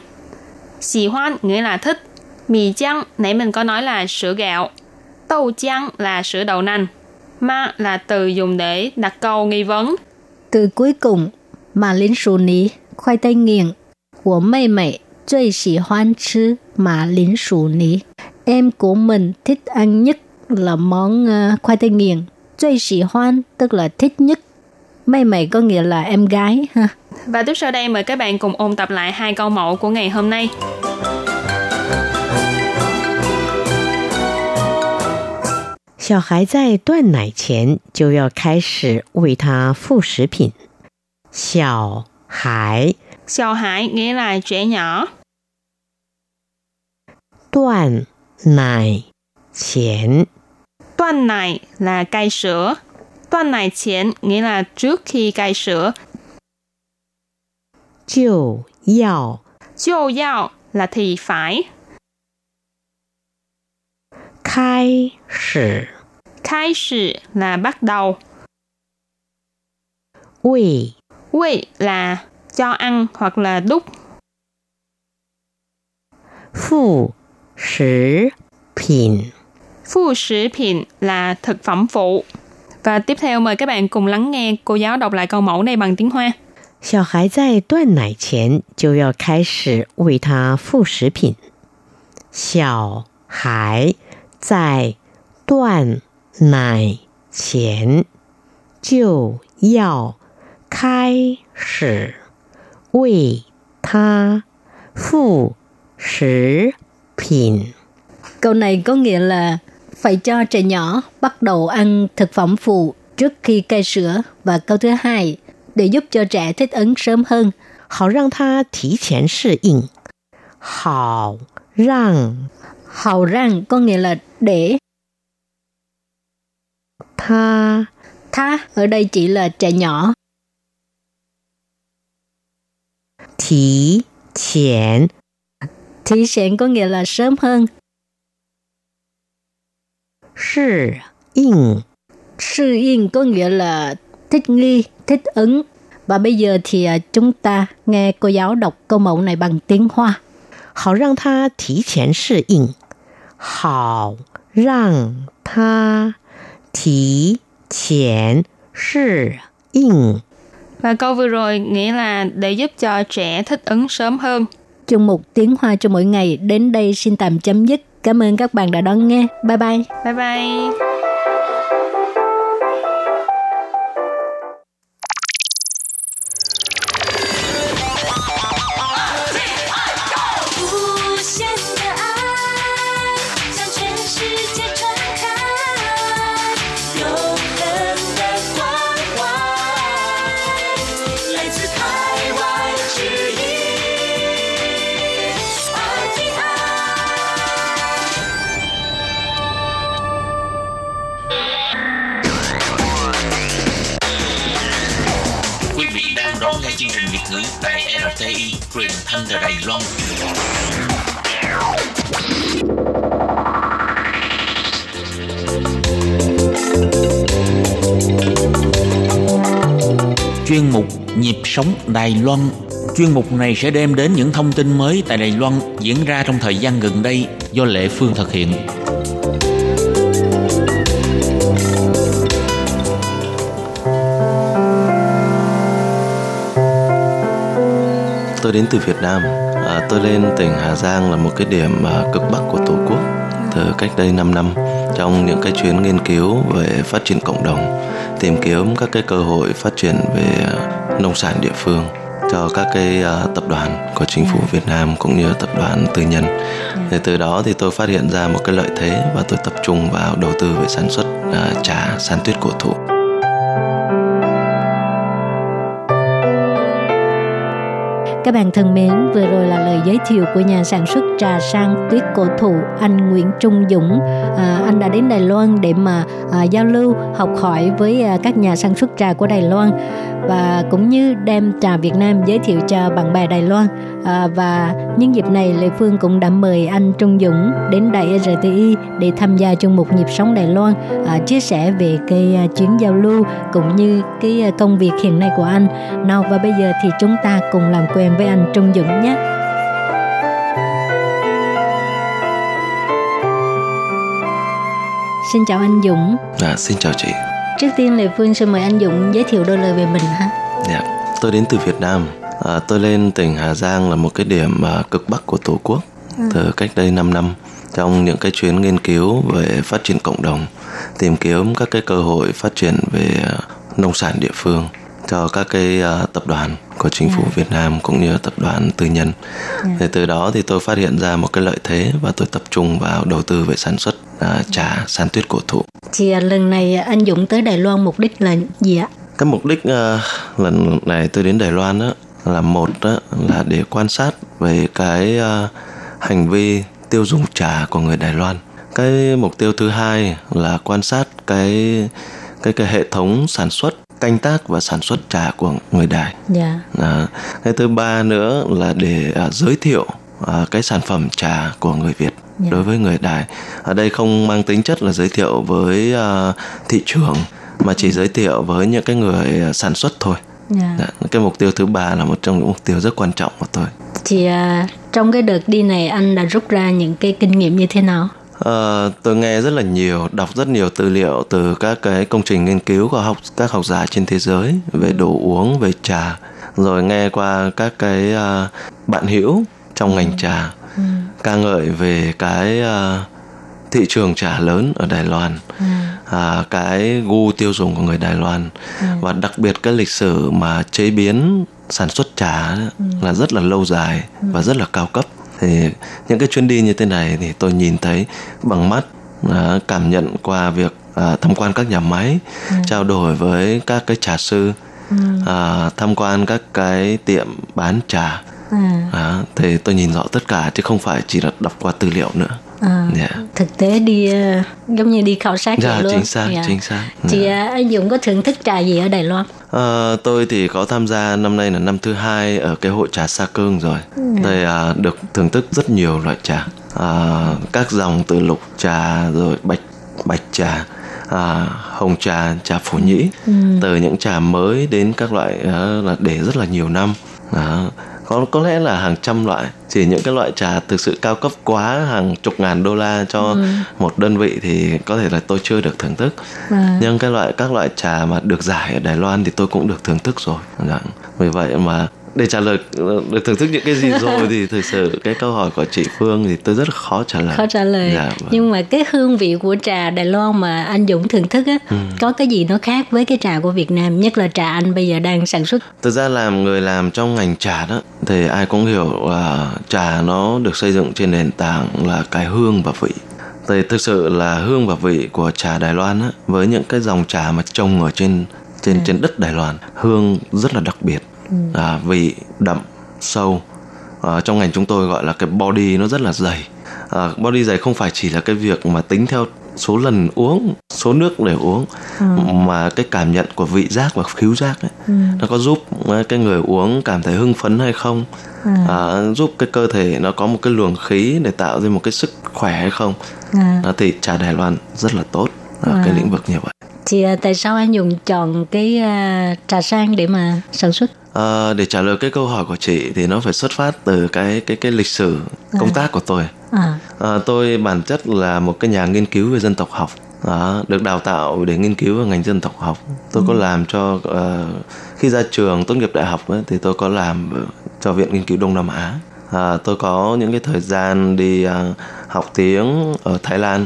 Xì hoan nghĩa là thích. Mì chăng nãy mình có nói là sữa gạo. Tâu chăng là sữa đậu nành. Ma là từ dùng để đặt câu nghi vấn. Từ cuối cùng, mà lính sủ ní, khoai tây nghiền. 我妹妹最喜欢吃马铃薯泥. Em của mình thích ăn nhất là món khoai tây nghiền. Chơi sĩ hoan tức là thích nhất. Mày mày có nghĩa là em gái ha. Và tiếp sau đây mời các bạn cùng ôn tập lại hai câu mẫu của ngày hôm nay. Xiao hài zài đoạn nải qián jiu yào kai shi wei ta phụ食品. Xiao hài. Xiao hài nghĩa là trẻ nhỏ. Đoạn nải chén. Đoạn nải là cai sữa. Đoạn nải chén nghĩa là trước khi cai sữa. Jiu yào. Jiu yào là thì phải. Khai sử. Khai sử là bắt đầu. Wei. Wei là cho ăn hoặc là đút. Phụ sử phẩm. Phụ sử phẩm là thực phẩm phụ. Và tiếp theo mời các bạn cùng lắng nghe cô giáo đọc lại câu mẫu này bằng tiếng Hoa. Xiao hài zài đoạn nải qián jiu yào kai shi wei ta phụ食品. Xiao hài zài đoạn nải qián jiu yao kai shi wei ta phụ sử Pin. Câu này có nghĩa là phải cho trẻ nhỏ bắt đầu ăn thực phẩm phụ trước khi cai sữa. Và câu thứ hai, để giúp cho trẻ thích ứng sớm hơn. Hào rằng ta thí chén sư yên. Hào rằng. Hào rằng có nghĩa là để. Tha. Tha ở đây chỉ là trẻ nhỏ. Thí chén. Thí chén có nghĩa là sớm hơn. Sư yên. Sư yên có nghĩa là thích nghi, thích ứng. Và bây giờ thì chúng ta nghe cô giáo đọc câu mẫu này bằng tiếng Hoa. Hào rằng ta thí chén sư yên. Hào rằng ta thí chén sư yên. Và câu vừa rồi nghĩa là để giúp cho trẻ thích ứng sớm hơn. Chương mục Tiếng Hoa cho mỗi ngày đến đây xin tạm chấm dứt. Cảm ơn các bạn đã đón nghe. Bye bye. Bye bye. Quý vị đang đón nghe chương trình Việt ngữ tại RTI, truyền thanh từ Đài Loan. Chuyên mục Nhịp sống Đài Loan. Chuyên mục này sẽ đem đến những thông tin mới tại Đài Loan diễn ra trong thời gian gần đây do Lệ Phương thực hiện. Tôi đến từ Việt Nam, tôi lên tỉnh Hà Giang là một cái điểm cực bắc của Tổ quốc từ cách đây 5 năm trong những cái chuyến nghiên cứu về phát triển cộng đồng, tìm kiếm các cái cơ hội phát triển về nông sản địa phương cho các cái tập đoàn của chính phủ Việt Nam cũng như tập đoàn tư nhân. Thì từ đó thì tôi phát hiện ra một cái lợi thế và tôi tập trung vào đầu tư về sản xuất trà san tuyết cổ thụ. Các bạn thân mến, vừa rồi là lời giới thiệu của nhà sản xuất trà san tuyết cổ thụ, anh Nguyễn Trung Dũng. Anh đã đến Đài Loan để mà giao lưu, học hỏi với các nhà sản xuất trà của Đài Loan và cũng như đem trà Việt Nam giới thiệu cho bạn bè Đài Loan. Và nhân dịp này, Lê Phương cũng đã mời anh Trung Dũng đến Đài RTI để tham gia chung một Nhịp sống Đài Loan, chia sẻ về cái chuyến giao lưu cũng như cái công việc hiện nay của anh. Nào, và bây giờ thì chúng ta cùng làm quen với anh Trung Dũng nhé. Xin chào anh Dũng. Xin chào chị. Trước tiên Lê Phương xin mời anh Dũng giới thiệu đôi lời về mình ha. Tôi đến từ Việt Nam, tôi lên tỉnh Hà Giang là một cái điểm cực bắc của Tổ quốc từ cách đây 5 năm trong những cái chuyến nghiên cứu về phát triển cộng đồng, tìm kiếm các cái cơ hội phát triển về nông sản địa phương cho các cái tập đoàn của chính phủ Việt Nam cũng như tập đoàn tư nhân. Thì từ đó thì tôi phát hiện ra một cái lợi thế và tôi tập trung vào đầu tư về sản xuất trà san tuyết cổ thụ. Thì lần này anh Dũng tới Đài Loan mục đích là gì ạ? Cái mục đích lần này tôi đến Đài Loan đó là một đó, là để quan sát về cái hành vi tiêu dùng trà của người Đài Loan. Cái mục tiêu thứ hai là quan sát cái hệ thống sản xuất, canh tác và sản xuất trà của người Đài. Cái thứ ba nữa là để giới thiệu cái sản phẩm trà của người Việt đối với người Đài. Ở đây không mang tính chất là giới thiệu với thị trường mà chỉ giới thiệu với những cái người sản xuất thôi. Cái mục tiêu thứ ba là một trong những mục tiêu rất quan trọng của tôi. Thì trong cái đợt đi này anh đã rút ra những cái kinh nghiệm như thế nào? Tôi nghe rất là nhiều, đọc rất nhiều tư liệu từ các cái công trình nghiên cứu của các học giả trên thế giới về đồ uống, về trà, rồi nghe qua các cái bạn hữu trong ngành trà ca ngợi về cái thị trường trà lớn ở Đài Loan, cái gu tiêu dùng của người Đài Loan, và đặc biệt cái lịch sử mà chế biến sản xuất trà là rất là lâu dài và rất là cao cấp. Thì những cái chuyến đi như thế này thì tôi nhìn thấy bằng mắt, cảm nhận qua việc tham quan các nhà máy, trao đổi với các cái trà sư, tham quan các cái tiệm bán trà. Thì tôi nhìn rõ tất cả chứ không phải chỉ là đọc qua tư liệu nữa. Thực tế đi giống như đi khảo sát luôn. Chính xác. Chị anh Dũng có thưởng thức trà gì ở Đài Loan? Tôi thì có tham gia, năm nay là năm thứ 2 ở cái hội trà Sa Cương rồi. Tôi được thưởng thức rất nhiều loại trà, các dòng từ lục trà rồi bạch trà, hồng trà, trà Phổ Nhĩ, từ những trà mới đến các loại là để rất là nhiều năm. Có lẽ là hàng trăm loại. Chỉ những cái loại trà thực sự cao cấp quá, hàng chục ngàn đô la cho một đơn vị thì có thể là tôi chưa được thưởng thức. Nhưng các loại trà mà được giải ở Đài Loan thì tôi cũng được thưởng thức rồi. Vì vậy mà để trả lời được thưởng thức những cái gì rồi thì thực sự cái câu hỏi của chị Phương thì tôi rất khó trả lời. Nhưng mà cái hương vị của trà Đài Loan mà anh Dũng thưởng thức á, có cái gì nó khác với cái trà của Việt Nam, nhất là trà anh bây giờ đang sản xuất? Thực ra người làm trong ngành trà đó thì ai cũng hiểu là trà nó được xây dựng trên nền tảng là cái hương và vị. Thì thực sự là hương và vị của trà Đài Loan á, với những cái dòng trà mà trồng ở trên đất Đài Loan, hương rất là đặc biệt. Vị đậm, sâu, trong ngành chúng tôi gọi là cái body nó rất là dày. Body dày không phải chỉ là cái việc mà tính theo số lần uống, số nước để uống, mà cái cảm nhận của vị giác và khứu giác ấy, nó có giúp cái người uống cảm thấy hưng phấn hay không, giúp cái cơ thể nó có một cái luồng khí để tạo ra một cái sức khỏe hay không, thì trà Đài Loan rất là tốt ở cái lĩnh vực như vậy. Thì tại sao anh Dùng chọn cái trà sang để mà sản xuất? Để trả lời cái câu hỏi của chị thì nó phải xuất phát từ cái lịch sử công tác của tôi. Tôi bản chất là một cái nhà nghiên cứu về dân tộc học, được đào tạo để nghiên cứu về ngành dân tộc học. Tôi có làm cho khi ra trường tốt nghiệp đại học ấy, thì tôi có làm cho Viện Nghiên cứu Đông Nam Á. Tôi có những cái thời gian đi học tiếng ở Thái Lan.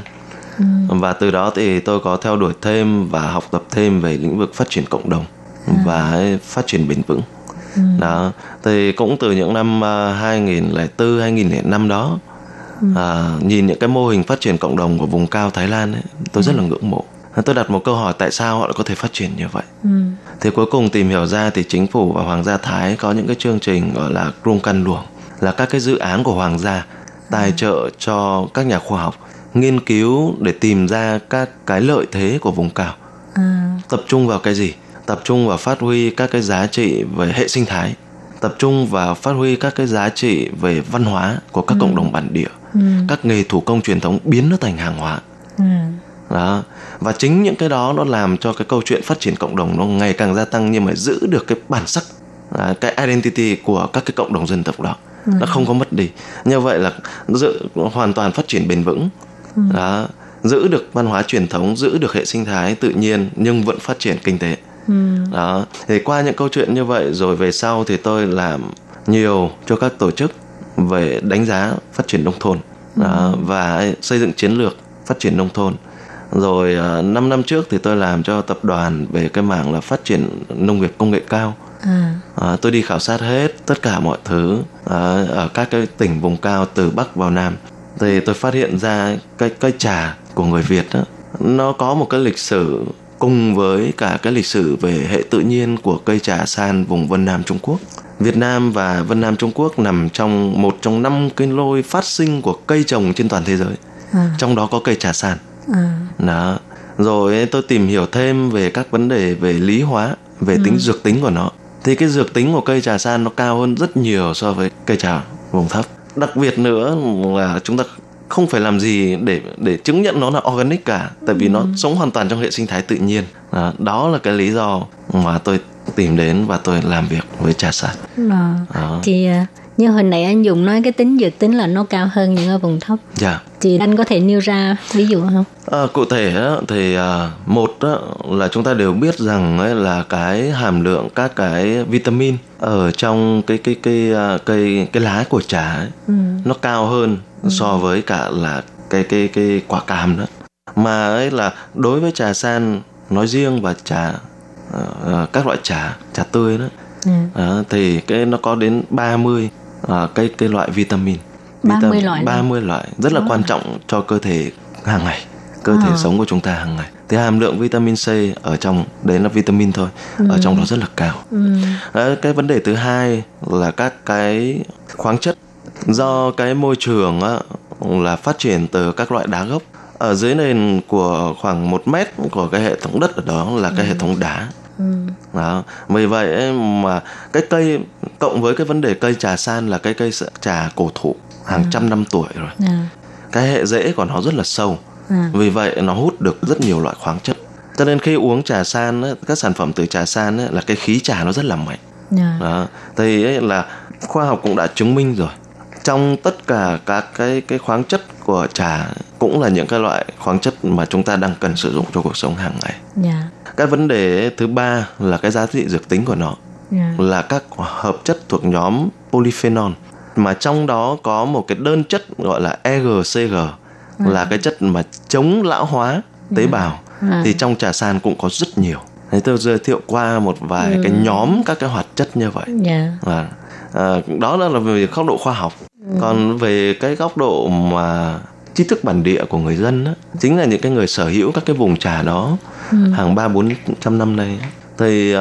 Và từ đó thì tôi có theo đuổi thêm và học tập thêm về lĩnh vực phát triển cộng đồng và phát triển bền vững. Đó, thì cũng từ những năm 2004, 2005 đó, nhìn những cái mô hình phát triển cộng đồng của vùng cao Thái Lan ấy, tôi rất là ngưỡng mộ. Tôi đặt một câu hỏi tại sao họ lại có thể phát triển như vậy. Thì cuối cùng tìm hiểu ra thì chính phủ và Hoàng gia Thái có những cái chương trình gọi là Krung Căn Luồng, là các cái dự án của Hoàng gia tài trợ cho các nhà khoa học nghiên cứu để tìm ra các cái lợi thế của vùng cao. Tập trung vào cái gì? Tập trung vào phát huy các cái giá trị về hệ sinh thái, tập trung vào phát huy các cái giá trị về văn hóa của các cộng đồng bản địa, các nghề thủ công truyền thống, biến nó thành hàng hóa. Đó. Và chính những cái đó nó làm cho cái câu chuyện phát triển cộng đồng nó ngày càng gia tăng, nhưng mà giữ được cái bản sắc, cái identity của các cái cộng đồng dân tộc đó, nó không có mất đi. Như vậy là giữ hoàn toàn phát triển bền vững. Đó. Giữ được văn hóa truyền thống, giữ được hệ sinh thái tự nhiên, nhưng vẫn phát triển kinh tế. Đó. Thì qua những câu chuyện như vậy rồi về sau thì tôi làm nhiều cho các tổ chức về đánh giá phát triển nông thôn, đó, và xây dựng chiến lược phát triển nông thôn. Rồi 5 năm trước thì tôi làm cho tập đoàn về cái mảng là phát triển nông nghiệp công nghệ cao. Tôi đi khảo sát hết tất cả mọi thứ ở các cái tỉnh vùng cao từ Bắc vào Nam. Thì tôi phát hiện ra cái trà của người Việt đó, nó có một cái lịch sử cùng với cả cái lịch sử về hệ tự nhiên của cây trà san vùng Vân Nam Trung Quốc. Việt Nam và Vân Nam Trung Quốc nằm trong một trong 5 cái lôi phát sinh của cây trồng trên toàn thế giới. Trong đó có cây trà san. Đó. Rồi tôi tìm hiểu thêm về các vấn đề về lý hóa, về tính dược tính của nó. Thì cái dược tính của cây trà san nó cao hơn rất nhiều so với cây trà vùng thấp. Đặc biệt nữa là chúng ta không phải làm gì để chứng nhận nó là organic cả, tại vì nó sống hoàn toàn trong hệ sinh thái tự nhiên. Đó là cái lý do mà tôi tìm đến và tôi làm việc với trà san. Thì như hồi nãy anh Dũng nói cái tính dược tính là nó cao hơn những ở vùng thấp. Thì anh có thể nêu ra ví dụ không? Cụ thể thì một là chúng ta đều biết rằng là cái hàm lượng các cái vitamin ở trong cái lá của trà ấy, nó cao hơn so với cả là cái quả cam đó. Mà ấy là đối với trà san nói riêng và trà các loại trà tươi đó, thì cái nó có đến 30 cái loại vitamin. 30 loại rất là quan trọng cho cơ thể hàng ngày, cơ thể sống của chúng ta hàng ngày. Thì hàm lượng vitamin C ở trong đấy là vitamin thôi, ở trong đó rất là cao. Cái vấn đề thứ hai là các cái khoáng chất do cái môi trường á, là phát triển từ các loại đá gốc. Ở dưới nền của khoảng 1 mét của cái hệ thống đất ở đó là cái hệ thống đá. Đó. Vì vậy ấy, mà cái cây cộng với cái vấn đề cây trà san là cái cây trà cổ thụ hàng trăm năm tuổi rồi. Cái hệ rễ của nó rất là sâu. Vì vậy nó hút được rất nhiều loại khoáng chất. Cho nên khi uống trà san ấy, các sản phẩm từ trà san ấy, là cái khí trà nó rất là mạnh. Đó. Thì ấy là khoa học cũng đã chứng minh rồi. Trong tất cả các cái khoáng chất của trà cũng là những cái loại khoáng chất mà chúng ta đang cần sử dụng cho cuộc sống hàng ngày. Cái vấn đề thứ ba là cái giá trị dược tính của nó, là các hợp chất thuộc nhóm polyphenol, mà trong đó có một cái đơn chất gọi là EGCG, là cái chất mà chống lão hóa tế bào. Thì trong trà san cũng có rất nhiều. Thế tôi giới thiệu qua một vài cái nhóm các cái hoạt chất như vậy. Đó là về góc độ khoa học. Còn về cái góc độ mà tri thức bản địa của người dân đó, chính là những cái người sở hữu các cái vùng trà đó hàng 300-400 năm nay, thì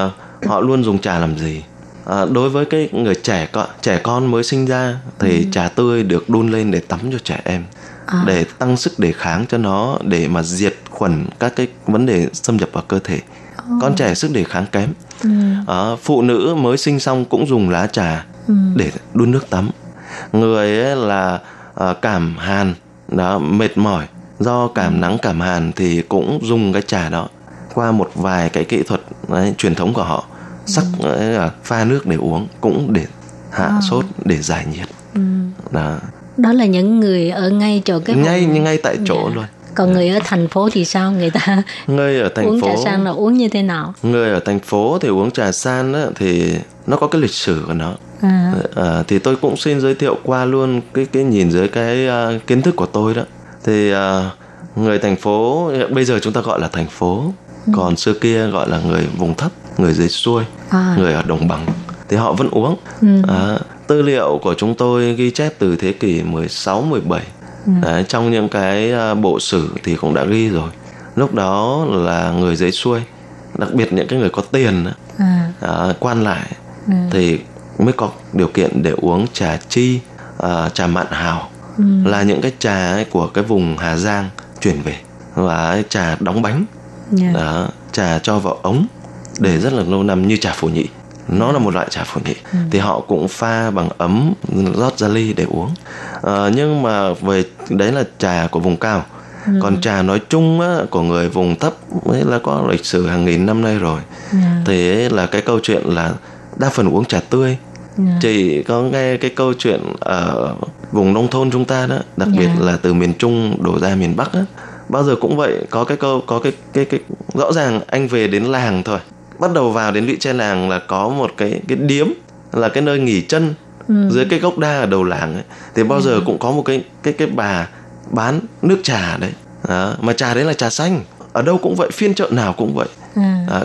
họ luôn dùng trà làm gì? Đối với cái người trẻ con mới sinh ra thì trà tươi được đun lên để tắm cho trẻ em. để tăng sức đề kháng cho nó, để mà diệt khuẩn các cái vấn đề xâm nhập vào cơ thể. Con trẻ sức đề kháng kém. Phụ nữ mới sinh xong cũng dùng lá trà để đun nước tắm. Người ấy là cảm hàn, đó, mệt mỏi do cảm nắng cảm hàn thì cũng dùng cái trà đó. Qua một vài cái kỹ thuật đấy, truyền thống của họ, sắc pha nước để uống cũng để hạ sốt, để giải nhiệt. Đó là những người ở ngay chỗ cái ngay tại chỗ luôn. Còn người ở thành phố thì sao, người ta người ở thành uống phố, trà san là uống như thế nào? Người ở thành phố thì uống trà san đó, thì nó có cái lịch sử của nó. Thì tôi cũng xin giới thiệu qua luôn cái nhìn dưới cái kiến thức của tôi đó. Thì người thành phố bây giờ chúng ta gọi là thành phố, còn xưa kia gọi là người vùng thấp, người dưới xuôi, người ở đồng bằng thì họ vẫn uống. Tư liệu của chúng tôi ghi chép từ thế kỷ 16, 17. Đấy, trong những cái bộ sử thì cũng đã ghi rồi. Lúc đó là người dưới xuôi, đặc biệt những cái người có tiền, quan lại thì mới có điều kiện để uống trà chi, trà mạn hào, là những cái trà ấy của cái vùng Hà Giang chuyển về, và trà đóng bánh, đó, trà cho vào ống để rất là lâu năm, như trà Phổ Nhị. Nó là một loại trà Phổ Nhị. Thì họ cũng pha bằng ấm, rót ra ly để uống. Nhưng mà về đấy là trà của vùng cao. Còn trà nói chung á, của người vùng thấp ấy là có lịch sử hàng nghìn năm nay rồi. Thế là cái câu chuyện là đa phần uống trà tươi. Chị có nghe cái câu chuyện ở vùng nông thôn chúng ta đó, đặc biệt là từ miền Trung đổ ra miền Bắc á, bao giờ cũng vậy, có cái câu, có cái rõ ràng anh về đến làng thôi, bắt đầu vào đến lũy tre làng là có một cái điếm, là cái nơi nghỉ chân dưới cái gốc đa ở đầu làng ấy. Thì bao giờ cũng có một cái bà bán nước trà đấy. Đó, mà trà đấy là trà xanh. Ở đâu cũng vậy, phiên chợ nào cũng vậy.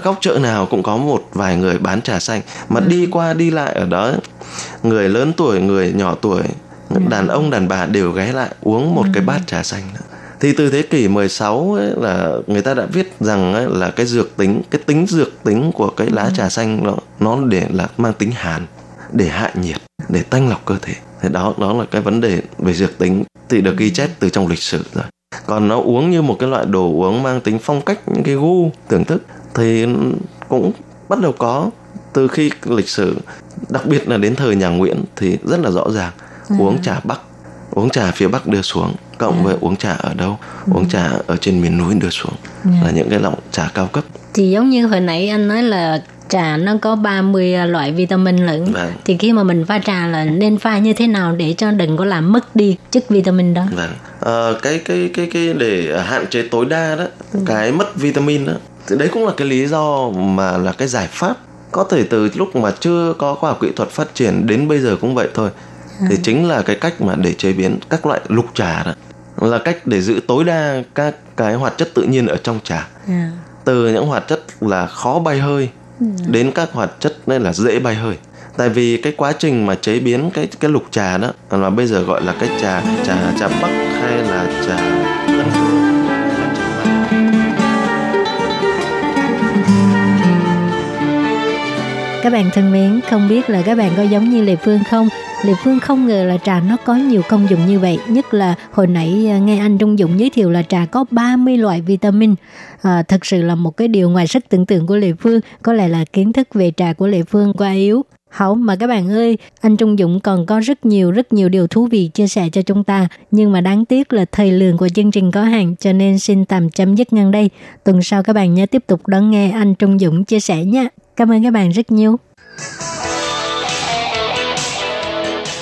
Góc chợ nào cũng có một vài người bán trà xanh. Mà đi qua đi lại ở đó, người lớn tuổi, người nhỏ tuổi, đàn ông, đàn bà đều ghé lại uống một cái bát trà xanh đó. Thì từ thế kỷ 16 ấy, là người ta đã viết rằng ấy, là cái dược tính, cái tính dược tính của cái lá trà xanh nó để là mang tính hàn, để hạ nhiệt, để thanh lọc cơ thể. Thế đó là cái vấn đề về dược tính thì được ghi chép từ trong lịch sử rồi. Còn nó uống như một cái loại đồ uống mang tính phong cách, những cái gu thưởng thức thì cũng bắt đầu có từ khi lịch sử, đặc biệt là đến thời nhà Nguyễn thì rất là rõ ràng. Uống trà Bắc, uống trà phía Bắc đưa xuống, cộng với uống trà ở đâu, uống trà ở trên miền núi đưa xuống, là những cái loại trà cao cấp. Thì giống như hồi nãy anh nói là trà nó có 30 loại vitamin lẫn. Thì khi mà mình pha trà là nên pha như thế nào để cho đừng có làm mất đi chất vitamin đó? Cái để hạn chế tối đa đó, cái mất vitamin đó. Thì đấy cũng là cái lý do mà là cái giải pháp. Có thể từ lúc mà chưa có khoa học kỹ thuật phát triển đến bây giờ cũng vậy thôi. Thì chính là cái cách mà để chế biến các loại lục trà đó, là cách để giữ tối đa các cái hoạt chất tự nhiên ở trong trà. Từ những hoạt chất là khó bay hơi đến các hoạt chất đây là dễ bay hơi. Tại vì cái quá trình mà chế biến cái lục trà đó là bây giờ gọi là cái trà Bắc hay là trà Tân Hương. Các bạn thân mến, không biết là các bạn có giống như Lê Phương không? Lê Phương không ngờ là trà nó có nhiều công dụng như vậy. Nhất là hồi nãy nghe anh Trung Dũng giới thiệu là trà có 30 loại vitamin. Thật sự là một cái điều ngoài sức tưởng tượng của Lê Phương. Có lẽ là kiến thức về trà của Lê Phương quá yếu. Không, mà các bạn ơi, anh Trung Dũng còn có rất nhiều điều thú vị chia sẻ cho chúng ta. Nhưng mà đáng tiếc là thời lượng của chương trình có hạn, cho nên xin tạm chấm dứt ngang đây. Tuần sau các bạn nhớ tiếp tục đón nghe anh Trung Dũng chia sẻ nha. Cảm ơn các bạn rất nhiều.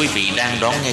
Quý vị đang đón nghe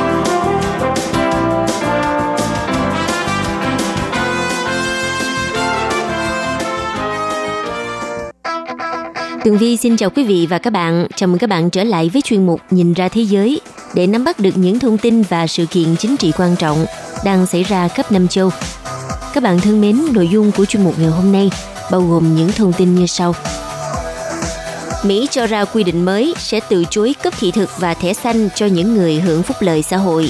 Tường Vi xin chào quý vị và các bạn. Chào mừng các bạn trở lại với chuyên mục Nhìn ra thế giới để nắm bắt được những thông tin và sự kiện chính trị quan trọng đang xảy ra khắp năm châu. Các bạn thân mến, nội dung của chuyên mục ngày hôm nay bao gồm những thông tin như sau. Mỹ cho ra quy định mới sẽ từ chối cấp thị thực và thẻ xanh cho những người hưởng phúc lợi xã hội.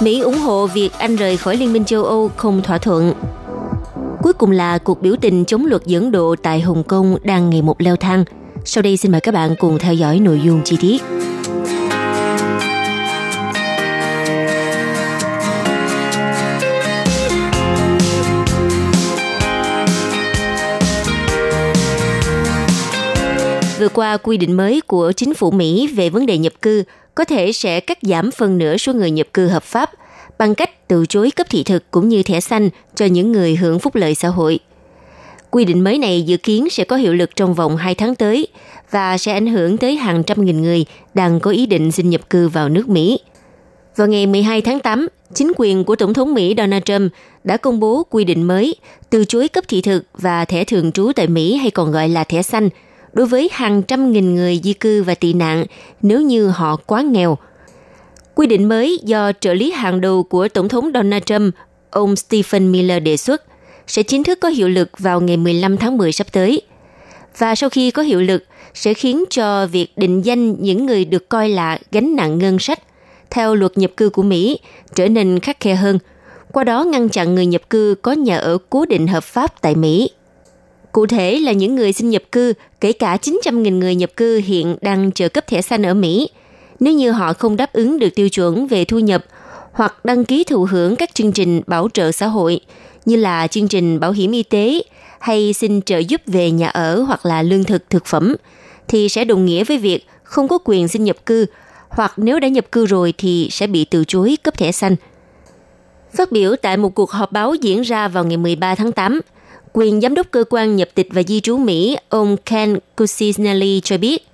Mỹ ủng hộ việc Anh rời khỏi Liên minh châu Âu không thỏa thuận. Cuối cùng là cuộc biểu tình chống luật dẫn độ tại Hồng Kông đang ngày một leo thang. Sau đây xin mời các bạn cùng theo dõi nội dung chi tiết. Vừa qua, quy định mới của chính phủ Mỹ về vấn đề nhập cư có thể sẽ cắt giảm phần nửa số người nhập cư hợp pháp bằng cách từ chối cấp thị thực cũng như thẻ xanh cho những người hưởng phúc lợi xã hội. Quy định mới này dự kiến sẽ có hiệu lực trong vòng 2 tháng tới và sẽ ảnh hưởng tới hàng trăm nghìn người đang có ý định xin nhập cư vào nước Mỹ. Vào ngày 12 tháng 8, chính quyền của Tổng thống Mỹ Donald Trump đã công bố quy định mới từ chối cấp thị thực và thẻ thường trú tại Mỹ hay còn gọi là thẻ xanh đối với hàng trăm nghìn người di cư và tị nạn nếu như họ quá nghèo. Quy định mới do trợ lý hàng đầu của Tổng thống Donald Trump, ông Stephen Miller đề xuất, sẽ chính thức có hiệu lực vào ngày 15 tháng 10 sắp tới. Và sau khi có hiệu lực, sẽ khiến cho việc định danh những người được coi là gánh nặng ngân sách, theo luật nhập cư của Mỹ, trở nên khắt khe hơn, qua đó ngăn chặn người nhập cư có nhà ở cố định hợp pháp tại Mỹ. Cụ thể là những người xin nhập cư, kể cả 900.000 người nhập cư hiện đang chờ cấp thẻ xanh ở Mỹ, nếu như họ không đáp ứng được tiêu chuẩn về thu nhập hoặc đăng ký thụ hưởng các chương trình bảo trợ xã hội như là chương trình bảo hiểm y tế hay xin trợ giúp về nhà ở hoặc là lương thực thực phẩm, thì sẽ đồng nghĩa với việc không có quyền xin nhập cư hoặc nếu đã nhập cư rồi thì sẽ bị từ chối cấp thẻ xanh. Phát biểu tại một cuộc họp báo diễn ra vào ngày 13 tháng 8, quyền giám đốc cơ quan nhập tịch và di trú Mỹ, ông Ken Cuccinelli cho biết,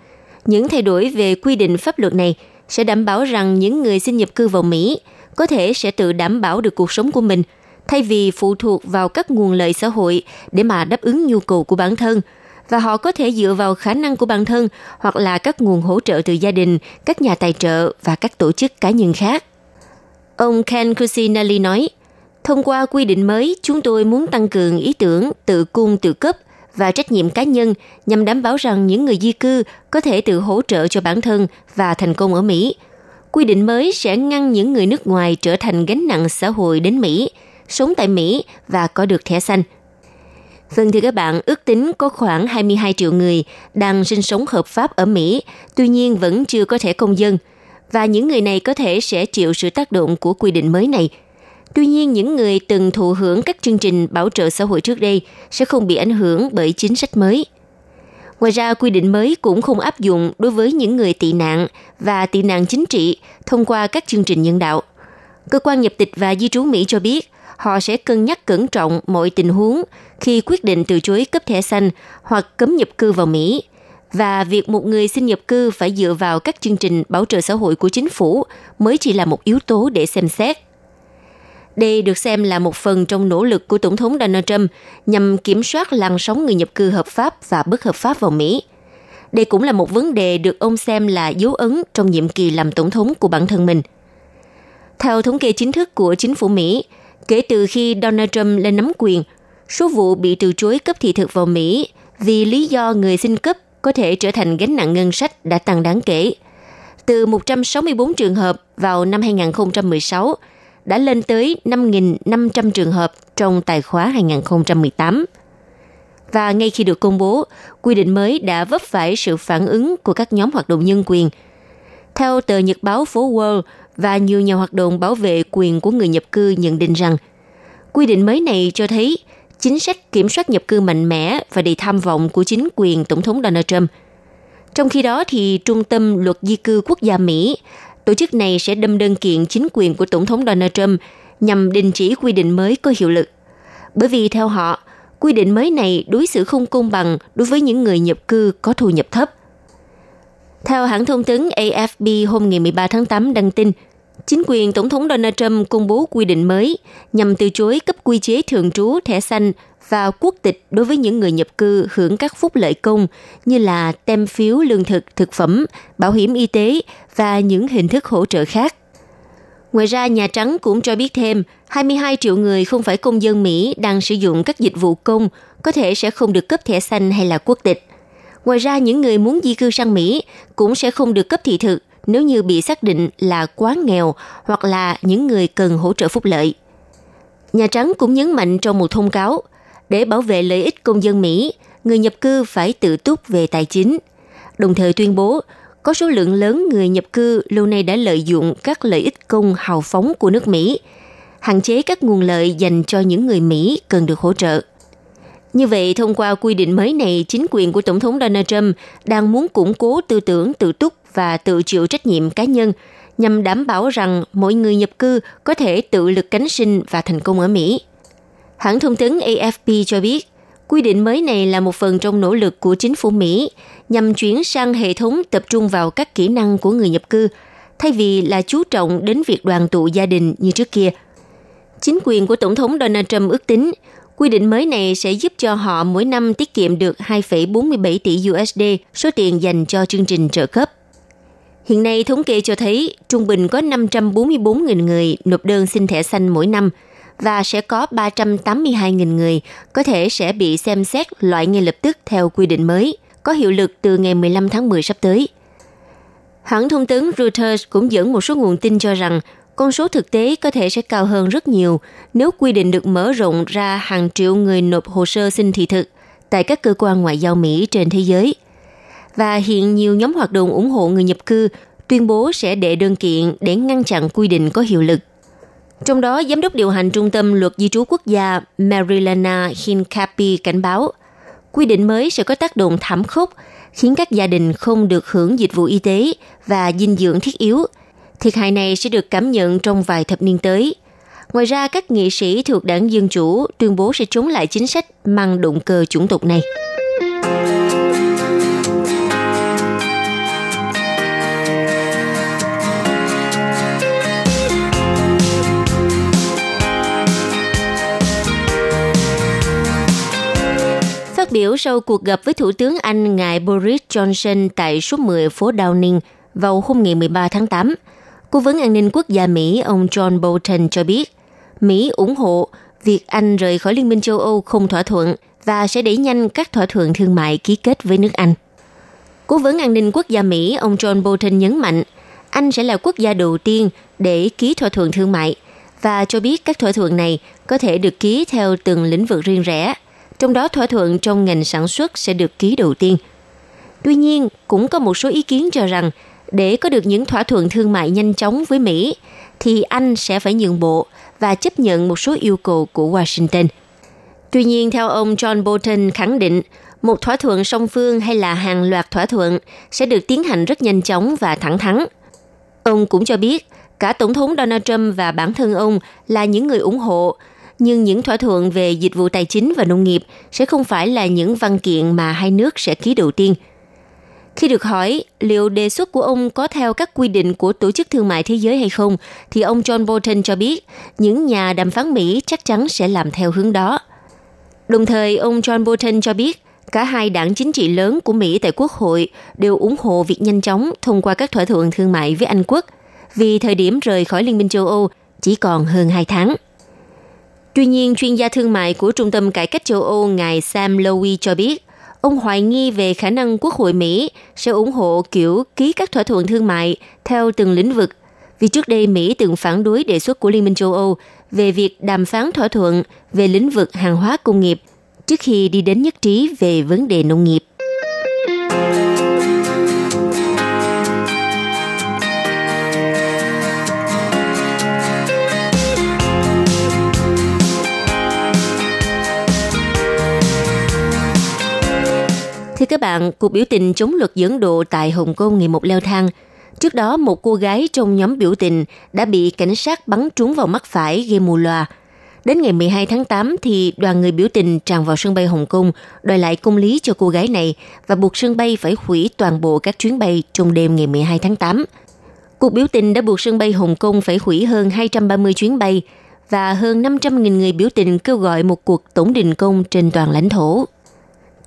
những thay đổi về quy định pháp luật này sẽ đảm bảo rằng những người xin nhập cư vào Mỹ có thể sẽ tự đảm bảo được cuộc sống của mình thay vì phụ thuộc vào các nguồn lợi xã hội để mà đáp ứng nhu cầu của bản thân, và họ có thể dựa vào khả năng của bản thân hoặc là các nguồn hỗ trợ từ gia đình, các nhà tài trợ và các tổ chức cá nhân khác. Ông Ken Cuccinelli nói, thông qua quy định mới, chúng tôi muốn tăng cường ý tưởng tự cung tự cấp và trách nhiệm cá nhân nhằm đảm bảo rằng những người di cư có thể tự hỗ trợ cho bản thân và thành công ở Mỹ. Quy định mới sẽ ngăn những người nước ngoài trở thành gánh nặng xã hội đến Mỹ, sống tại Mỹ và có được thẻ xanh. Vâng thưa các bạn, ước tính có khoảng 22 triệu người đang sinh sống hợp pháp ở Mỹ, tuy nhiên vẫn chưa có thẻ công dân, và những người này có thể sẽ chịu sự tác động của quy định mới này. Tuy nhiên, những người từng thụ hưởng các chương trình bảo trợ xã hội trước đây sẽ không bị ảnh hưởng bởi chính sách mới. Ngoài ra, quy định mới cũng không áp dụng đối với những người tị nạn và tị nạn chính trị thông qua các chương trình nhân đạo. Cơ quan nhập tịch và di trú Mỹ cho biết họ sẽ cân nhắc cẩn trọng mọi tình huống khi quyết định từ chối cấp thẻ xanh hoặc cấm nhập cư vào Mỹ. Và việc một người xin nhập cư phải dựa vào các chương trình bảo trợ xã hội của chính phủ mới chỉ là một yếu tố để xem xét. Đây được xem là một phần trong nỗ lực của Tổng thống Donald Trump nhằm kiểm soát làn sóng người nhập cư hợp pháp và bất hợp pháp vào Mỹ. Đây cũng là một vấn đề được ông xem là dấu ấn trong nhiệm kỳ làm Tổng thống của bản thân mình. Theo thống kê chính thức của chính phủ Mỹ, kể từ khi Donald Trump lên nắm quyền, số vụ bị từ chối cấp thị thực vào Mỹ vì lý do người xin cấp có thể trở thành gánh nặng ngân sách đã tăng đáng kể. Từ 164 trường hợp vào năm 2016, đã lên tới 5.500 trường hợp trong tài khoá 2018. Và ngay khi được công bố, quy định mới đã vấp phải sự phản ứng của các nhóm hoạt động nhân quyền. Theo tờ nhật báo phố World và nhiều nhà hoạt động bảo vệ quyền của người nhập cư nhận định rằng, quy định mới này cho thấy chính sách kiểm soát nhập cư mạnh mẽ và đầy tham vọng của chính quyền Tổng thống Donald Trump. Trong khi đó, thì Trung tâm Luật Di cư Quốc gia Mỹ, tổ chức này sẽ đâm đơn kiện chính quyền của Tổng thống Donald Trump nhằm đình chỉ quy định mới có hiệu lực. Bởi vì theo họ, quy định mới này đối xử không công bằng đối với những người nhập cư có thu nhập thấp. Theo hãng thông tấn AFP hôm ngày 13 tháng 8 đăng tin, chính quyền Tổng thống Donald Trump công bố quy định mới nhằm từ chối cấp quy chế thường trú, thẻ xanh và quốc tịch đối với những người nhập cư hưởng các phúc lợi công như là tem phiếu lương thực, thực phẩm, bảo hiểm y tế và những hình thức hỗ trợ khác. Ngoài ra, Nhà Trắng cũng cho biết thêm 22 triệu người không phải công dân Mỹ đang sử dụng các dịch vụ công có thể sẽ không được cấp thẻ xanh hay là quốc tịch. Ngoài ra, những người muốn di cư sang Mỹ cũng sẽ không được cấp thị thực nếu như bị xác định là quá nghèo hoặc là những người cần hỗ trợ phúc lợi. Nhà Trắng cũng nhấn mạnh trong một thông cáo, để bảo vệ lợi ích công dân Mỹ, người nhập cư phải tự túc về tài chính. Đồng thời tuyên bố, có số lượng lớn người nhập cư lâu nay đã lợi dụng các lợi ích công hào phóng của nước Mỹ, hạn chế các nguồn lợi dành cho những người Mỹ cần được hỗ trợ. Như vậy, thông qua quy định mới này, chính quyền của Tổng thống Donald Trump đang muốn củng cố tư tưởng tự túc và tự chịu trách nhiệm cá nhân nhằm đảm bảo rằng mỗi người nhập cư có thể tự lực cánh sinh và thành công ở Mỹ. Hãng thông tấn AFP cho biết, quy định mới này là một phần trong nỗ lực của chính phủ Mỹ nhằm chuyển sang hệ thống tập trung vào các kỹ năng của người nhập cư, thay vì là chú trọng đến việc đoàn tụ gia đình như trước kia. Chính quyền của Tổng thống Donald Trump ước tính, quy định mới này sẽ giúp cho họ mỗi năm tiết kiệm được 2,47 tỷ USD, số tiền dành cho chương trình trợ cấp. Hiện nay, thống kê cho thấy, trung bình có 544.000 người nộp đơn xin thẻ xanh mỗi năm, và sẽ có 382.000 người có thể sẽ bị xem xét loại ngay lập tức theo quy định mới, có hiệu lực từ ngày 15 tháng 10 sắp tới. Hãng thông tấn Reuters cũng dẫn một số nguồn tin cho rằng, con số thực tế có thể sẽ cao hơn rất nhiều nếu quy định được mở rộng ra hàng triệu người nộp hồ sơ xin thị thực tại các cơ quan ngoại giao Mỹ trên thế giới. Và hiện nhiều nhóm hoạt động ủng hộ người nhập cư tuyên bố sẽ đệ đơn kiện để ngăn chặn quy định có hiệu lực. Trong đó, Giám đốc điều hành Trung tâm Luật Di trú Quốc gia Marilena Hincapie cảnh báo, quy định mới sẽ có tác động thảm khốc, khiến các gia đình không được hưởng dịch vụ y tế và dinh dưỡng thiết yếu. Thiệt hại này sẽ được cảm nhận trong vài thập niên tới. Ngoài ra, các nghị sĩ thuộc đảng Dân Chủ tuyên bố sẽ chống lại chính sách mang động cơ chủng tộc này. Phát biểu sau cuộc gặp với Thủ tướng Anh ngài Boris Johnson tại số 10 phố Downing vào hôm ngày 13 tháng 8, Cố vấn an ninh quốc gia Mỹ ông John Bolton cho biết, Mỹ ủng hộ việc Anh rời khỏi Liên minh châu Âu không thỏa thuận và sẽ đẩy nhanh các thỏa thuận thương mại ký kết với nước Anh. Cố vấn an ninh quốc gia Mỹ ông John Bolton nhấn mạnh, Anh sẽ là quốc gia đầu tiên để ký thỏa thuận thương mại và cho biết các thỏa thuận này có thể được ký theo từng lĩnh vực riêng rẽ, trong đó thỏa thuận trong ngành sản xuất sẽ được ký đầu tiên. Tuy nhiên, cũng có một số ý kiến cho rằng, để có được những thỏa thuận thương mại nhanh chóng với Mỹ, thì Anh sẽ phải nhượng bộ và chấp nhận một số yêu cầu của Washington. Tuy nhiên, theo ông John Bolton khẳng định, một thỏa thuận song phương hay là hàng loạt thỏa thuận sẽ được tiến hành rất nhanh chóng và thẳng thắn. Ông cũng cho biết, cả Tổng thống Donald Trump và bản thân ông là những người ủng hộ, nhưng những thỏa thuận về dịch vụ tài chính và nông nghiệp sẽ không phải là những văn kiện mà hai nước sẽ ký đầu tiên. Khi được hỏi liệu đề xuất của ông có theo các quy định của Tổ chức Thương mại Thế giới hay không, thì ông John Bolton cho biết những nhà đàm phán Mỹ chắc chắn sẽ làm theo hướng đó. Đồng thời, ông John Bolton cho biết cả hai đảng chính trị lớn của Mỹ tại Quốc hội đều ủng hộ việc nhanh chóng thông qua các thỏa thuận thương mại với Anh Quốc, vì thời điểm rời khỏi Liên minh châu Âu chỉ còn hơn 2 tháng. Tuy nhiên, chuyên gia thương mại của Trung tâm Cải cách châu Âu ngài Sam Lowy cho biết, ông hoài nghi về khả năng Quốc hội Mỹ sẽ ủng hộ kiểu ký các thỏa thuận thương mại theo từng lĩnh vực, vì trước đây Mỹ từng phản đối đề xuất của Liên minh châu Âu về việc đàm phán thỏa thuận về lĩnh vực hàng hóa công nghiệp trước khi đi đến nhất trí về vấn đề nông nghiệp. Thưa các bạn, cuộc biểu tình chống luật dẫn độ tại Hồng Kông ngày một leo thang. Trước đó, một cô gái trong nhóm biểu tình đã bị cảnh sát bắn trúng vào mắt phải gây mù lòa. Đến ngày 12 tháng 8 thì đoàn người biểu tình tràn vào sân bay Hồng Kông đòi lại công lý cho cô gái này và buộc sân bay phải hủy toàn bộ các chuyến bay trong đêm ngày 12 tháng 8. Cuộc biểu tình đã buộc sân bay Hồng Kông phải hủy hơn 230 chuyến bay và hơn 500.000 người biểu tình kêu gọi một cuộc tổng đình công trên toàn lãnh thổ.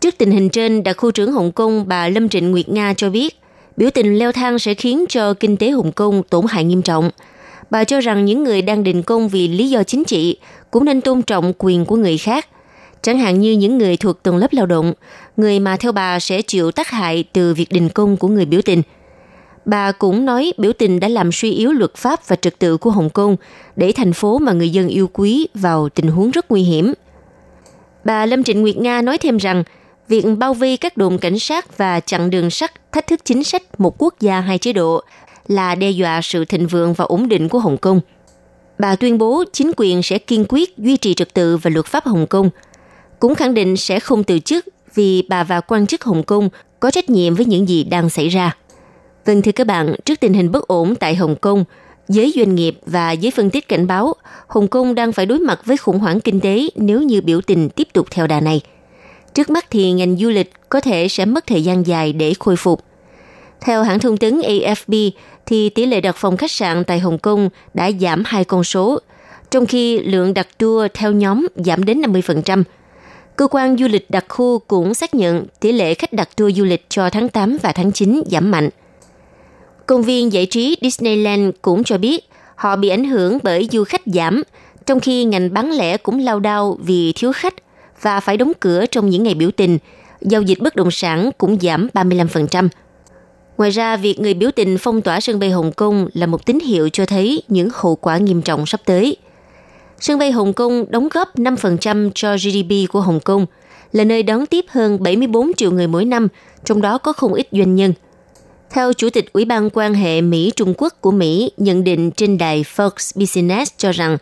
Trước tình hình trên, đặc khu trưởng Hồng Kông bà Lâm Trịnh Nguyệt Nga cho biết, biểu tình leo thang sẽ khiến cho kinh tế Hồng Kông tổn hại nghiêm trọng. Bà cho rằng những người đang đình công vì lý do chính trị cũng nên tôn trọng quyền của người khác. Chẳng hạn như những người thuộc tầng lớp lao động, người mà theo bà sẽ chịu tác hại từ việc đình công của người biểu tình. Bà cũng nói biểu tình đã làm suy yếu luật pháp và trật tự của Hồng Kông, để thành phố mà người dân yêu quý vào tình huống rất nguy hiểm. Bà Lâm Trịnh Nguyệt Nga nói thêm rằng, việc bao vây các đồn cảnh sát và chặn đường sắt thách thức chính sách một quốc gia hai chế độ là đe dọa sự thịnh vượng và ổn định của Hồng Kông. Bà tuyên bố chính quyền sẽ kiên quyết duy trì trật tự và luật pháp Hồng Kông, cũng khẳng định sẽ không từ chức vì bà và quan chức Hồng Kông có trách nhiệm với những gì đang xảy ra. Vâng thưa các bạn, trước tình hình bất ổn tại Hồng Kông, giới doanh nghiệp và giới phân tích cảnh báo Hồng Kông đang phải đối mặt với khủng hoảng kinh tế nếu như biểu tình tiếp tục theo đà này. Trước mắt thì ngành du lịch có thể sẽ mất thời gian dài để khôi phục. Theo hãng thông tấn AFP, thì tỷ lệ đặt phòng khách sạn tại Hồng Kông đã giảm 2 con số, trong khi lượng đặt tour theo nhóm giảm đến 50%. Cơ quan du lịch đặc khu cũng xác nhận tỷ lệ khách đặt tour du lịch cho tháng 8 và tháng 9 giảm mạnh. Công viên giải trí Disneyland cũng cho biết họ bị ảnh hưởng bởi du khách giảm, trong khi ngành bán lẻ cũng lao đao vì thiếu khách và phải đóng cửa trong những ngày biểu tình. Giao dịch bất động sản cũng giảm 35%. Ngoài ra, việc người biểu tình phong tỏa sân bay Hồng Kông là một tín hiệu cho thấy những hậu quả nghiêm trọng sắp tới. Sân bay Hồng Kông đóng góp 5% cho GDP của Hồng Kông, là nơi đón tiếp hơn 74 triệu người mỗi năm, trong đó có không ít doanh nhân. Theo Chủ tịch Ủy ban quan hệ Mỹ-Trung Quốc của Mỹ nhận định trên đài Fox Business cho rằng,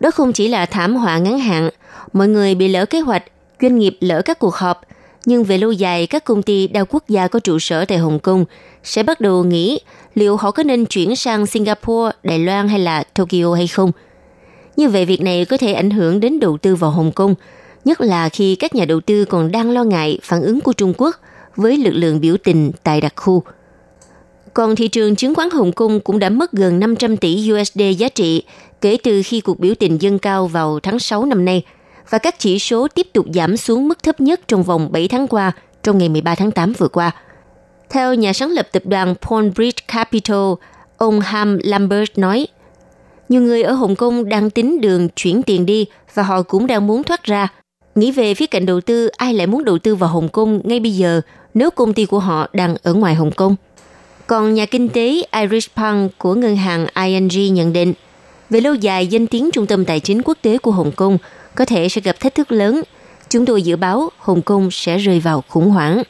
đó không chỉ là thảm họa ngắn hạn, mọi người bị lỡ kế hoạch, doanh nghiệp lỡ các cuộc họp, nhưng về lâu dài các công ty đa quốc gia có trụ sở tại Hồng Kông sẽ bắt đầu nghĩ liệu họ có nên chuyển sang Singapore, Đài Loan hay là Tokyo hay không. Như vậy việc này có thể ảnh hưởng đến đầu tư vào Hồng Kông, nhất là khi các nhà đầu tư còn đang lo ngại phản ứng của Trung Quốc với lực lượng biểu tình tại đặc khu. Còn thị trường chứng khoán Hồng Kông cũng đã mất gần 500 tỷ USD giá trị kể từ khi cuộc biểu tình dâng cao vào tháng 6 năm nay, và các chỉ số tiếp tục giảm xuống mức thấp nhất trong vòng 7 tháng qua, trong ngày 13 tháng 8 vừa qua. Theo nhà sáng lập tập đoàn Pawnbridge Capital, ông Ham Lambert nói, nhiều người ở Hồng Kông đang tính đường chuyển tiền đi và họ cũng đang muốn thoát ra. Nghĩ về phía cạnh đầu tư, ai lại muốn đầu tư vào Hồng Kông ngay bây giờ nếu công ty của họ đang ở ngoài Hồng Kông? Còn nhà kinh tế Irish Pang của ngân hàng ING nhận định, về lâu dài danh tiếng trung tâm tài chính quốc tế của Hồng Kông có thể sẽ gặp thách thức lớn. Chúng tôi dự báo Hồng Kông sẽ rơi vào khủng hoảng.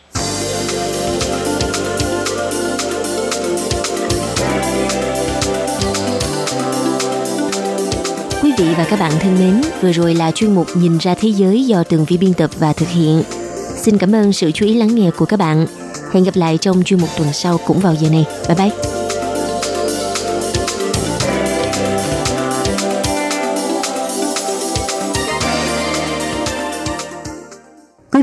Quý vị và các bạn thân mến, vừa rồi là chuyên mục Nhìn ra thế giới do Tường Vi biên tập và thực hiện. Xin cảm ơn sự chú ý lắng nghe của các bạn. Hẹn gặp lại trong chuyên mục tuần sau cũng vào giờ này. Bye bye! Quý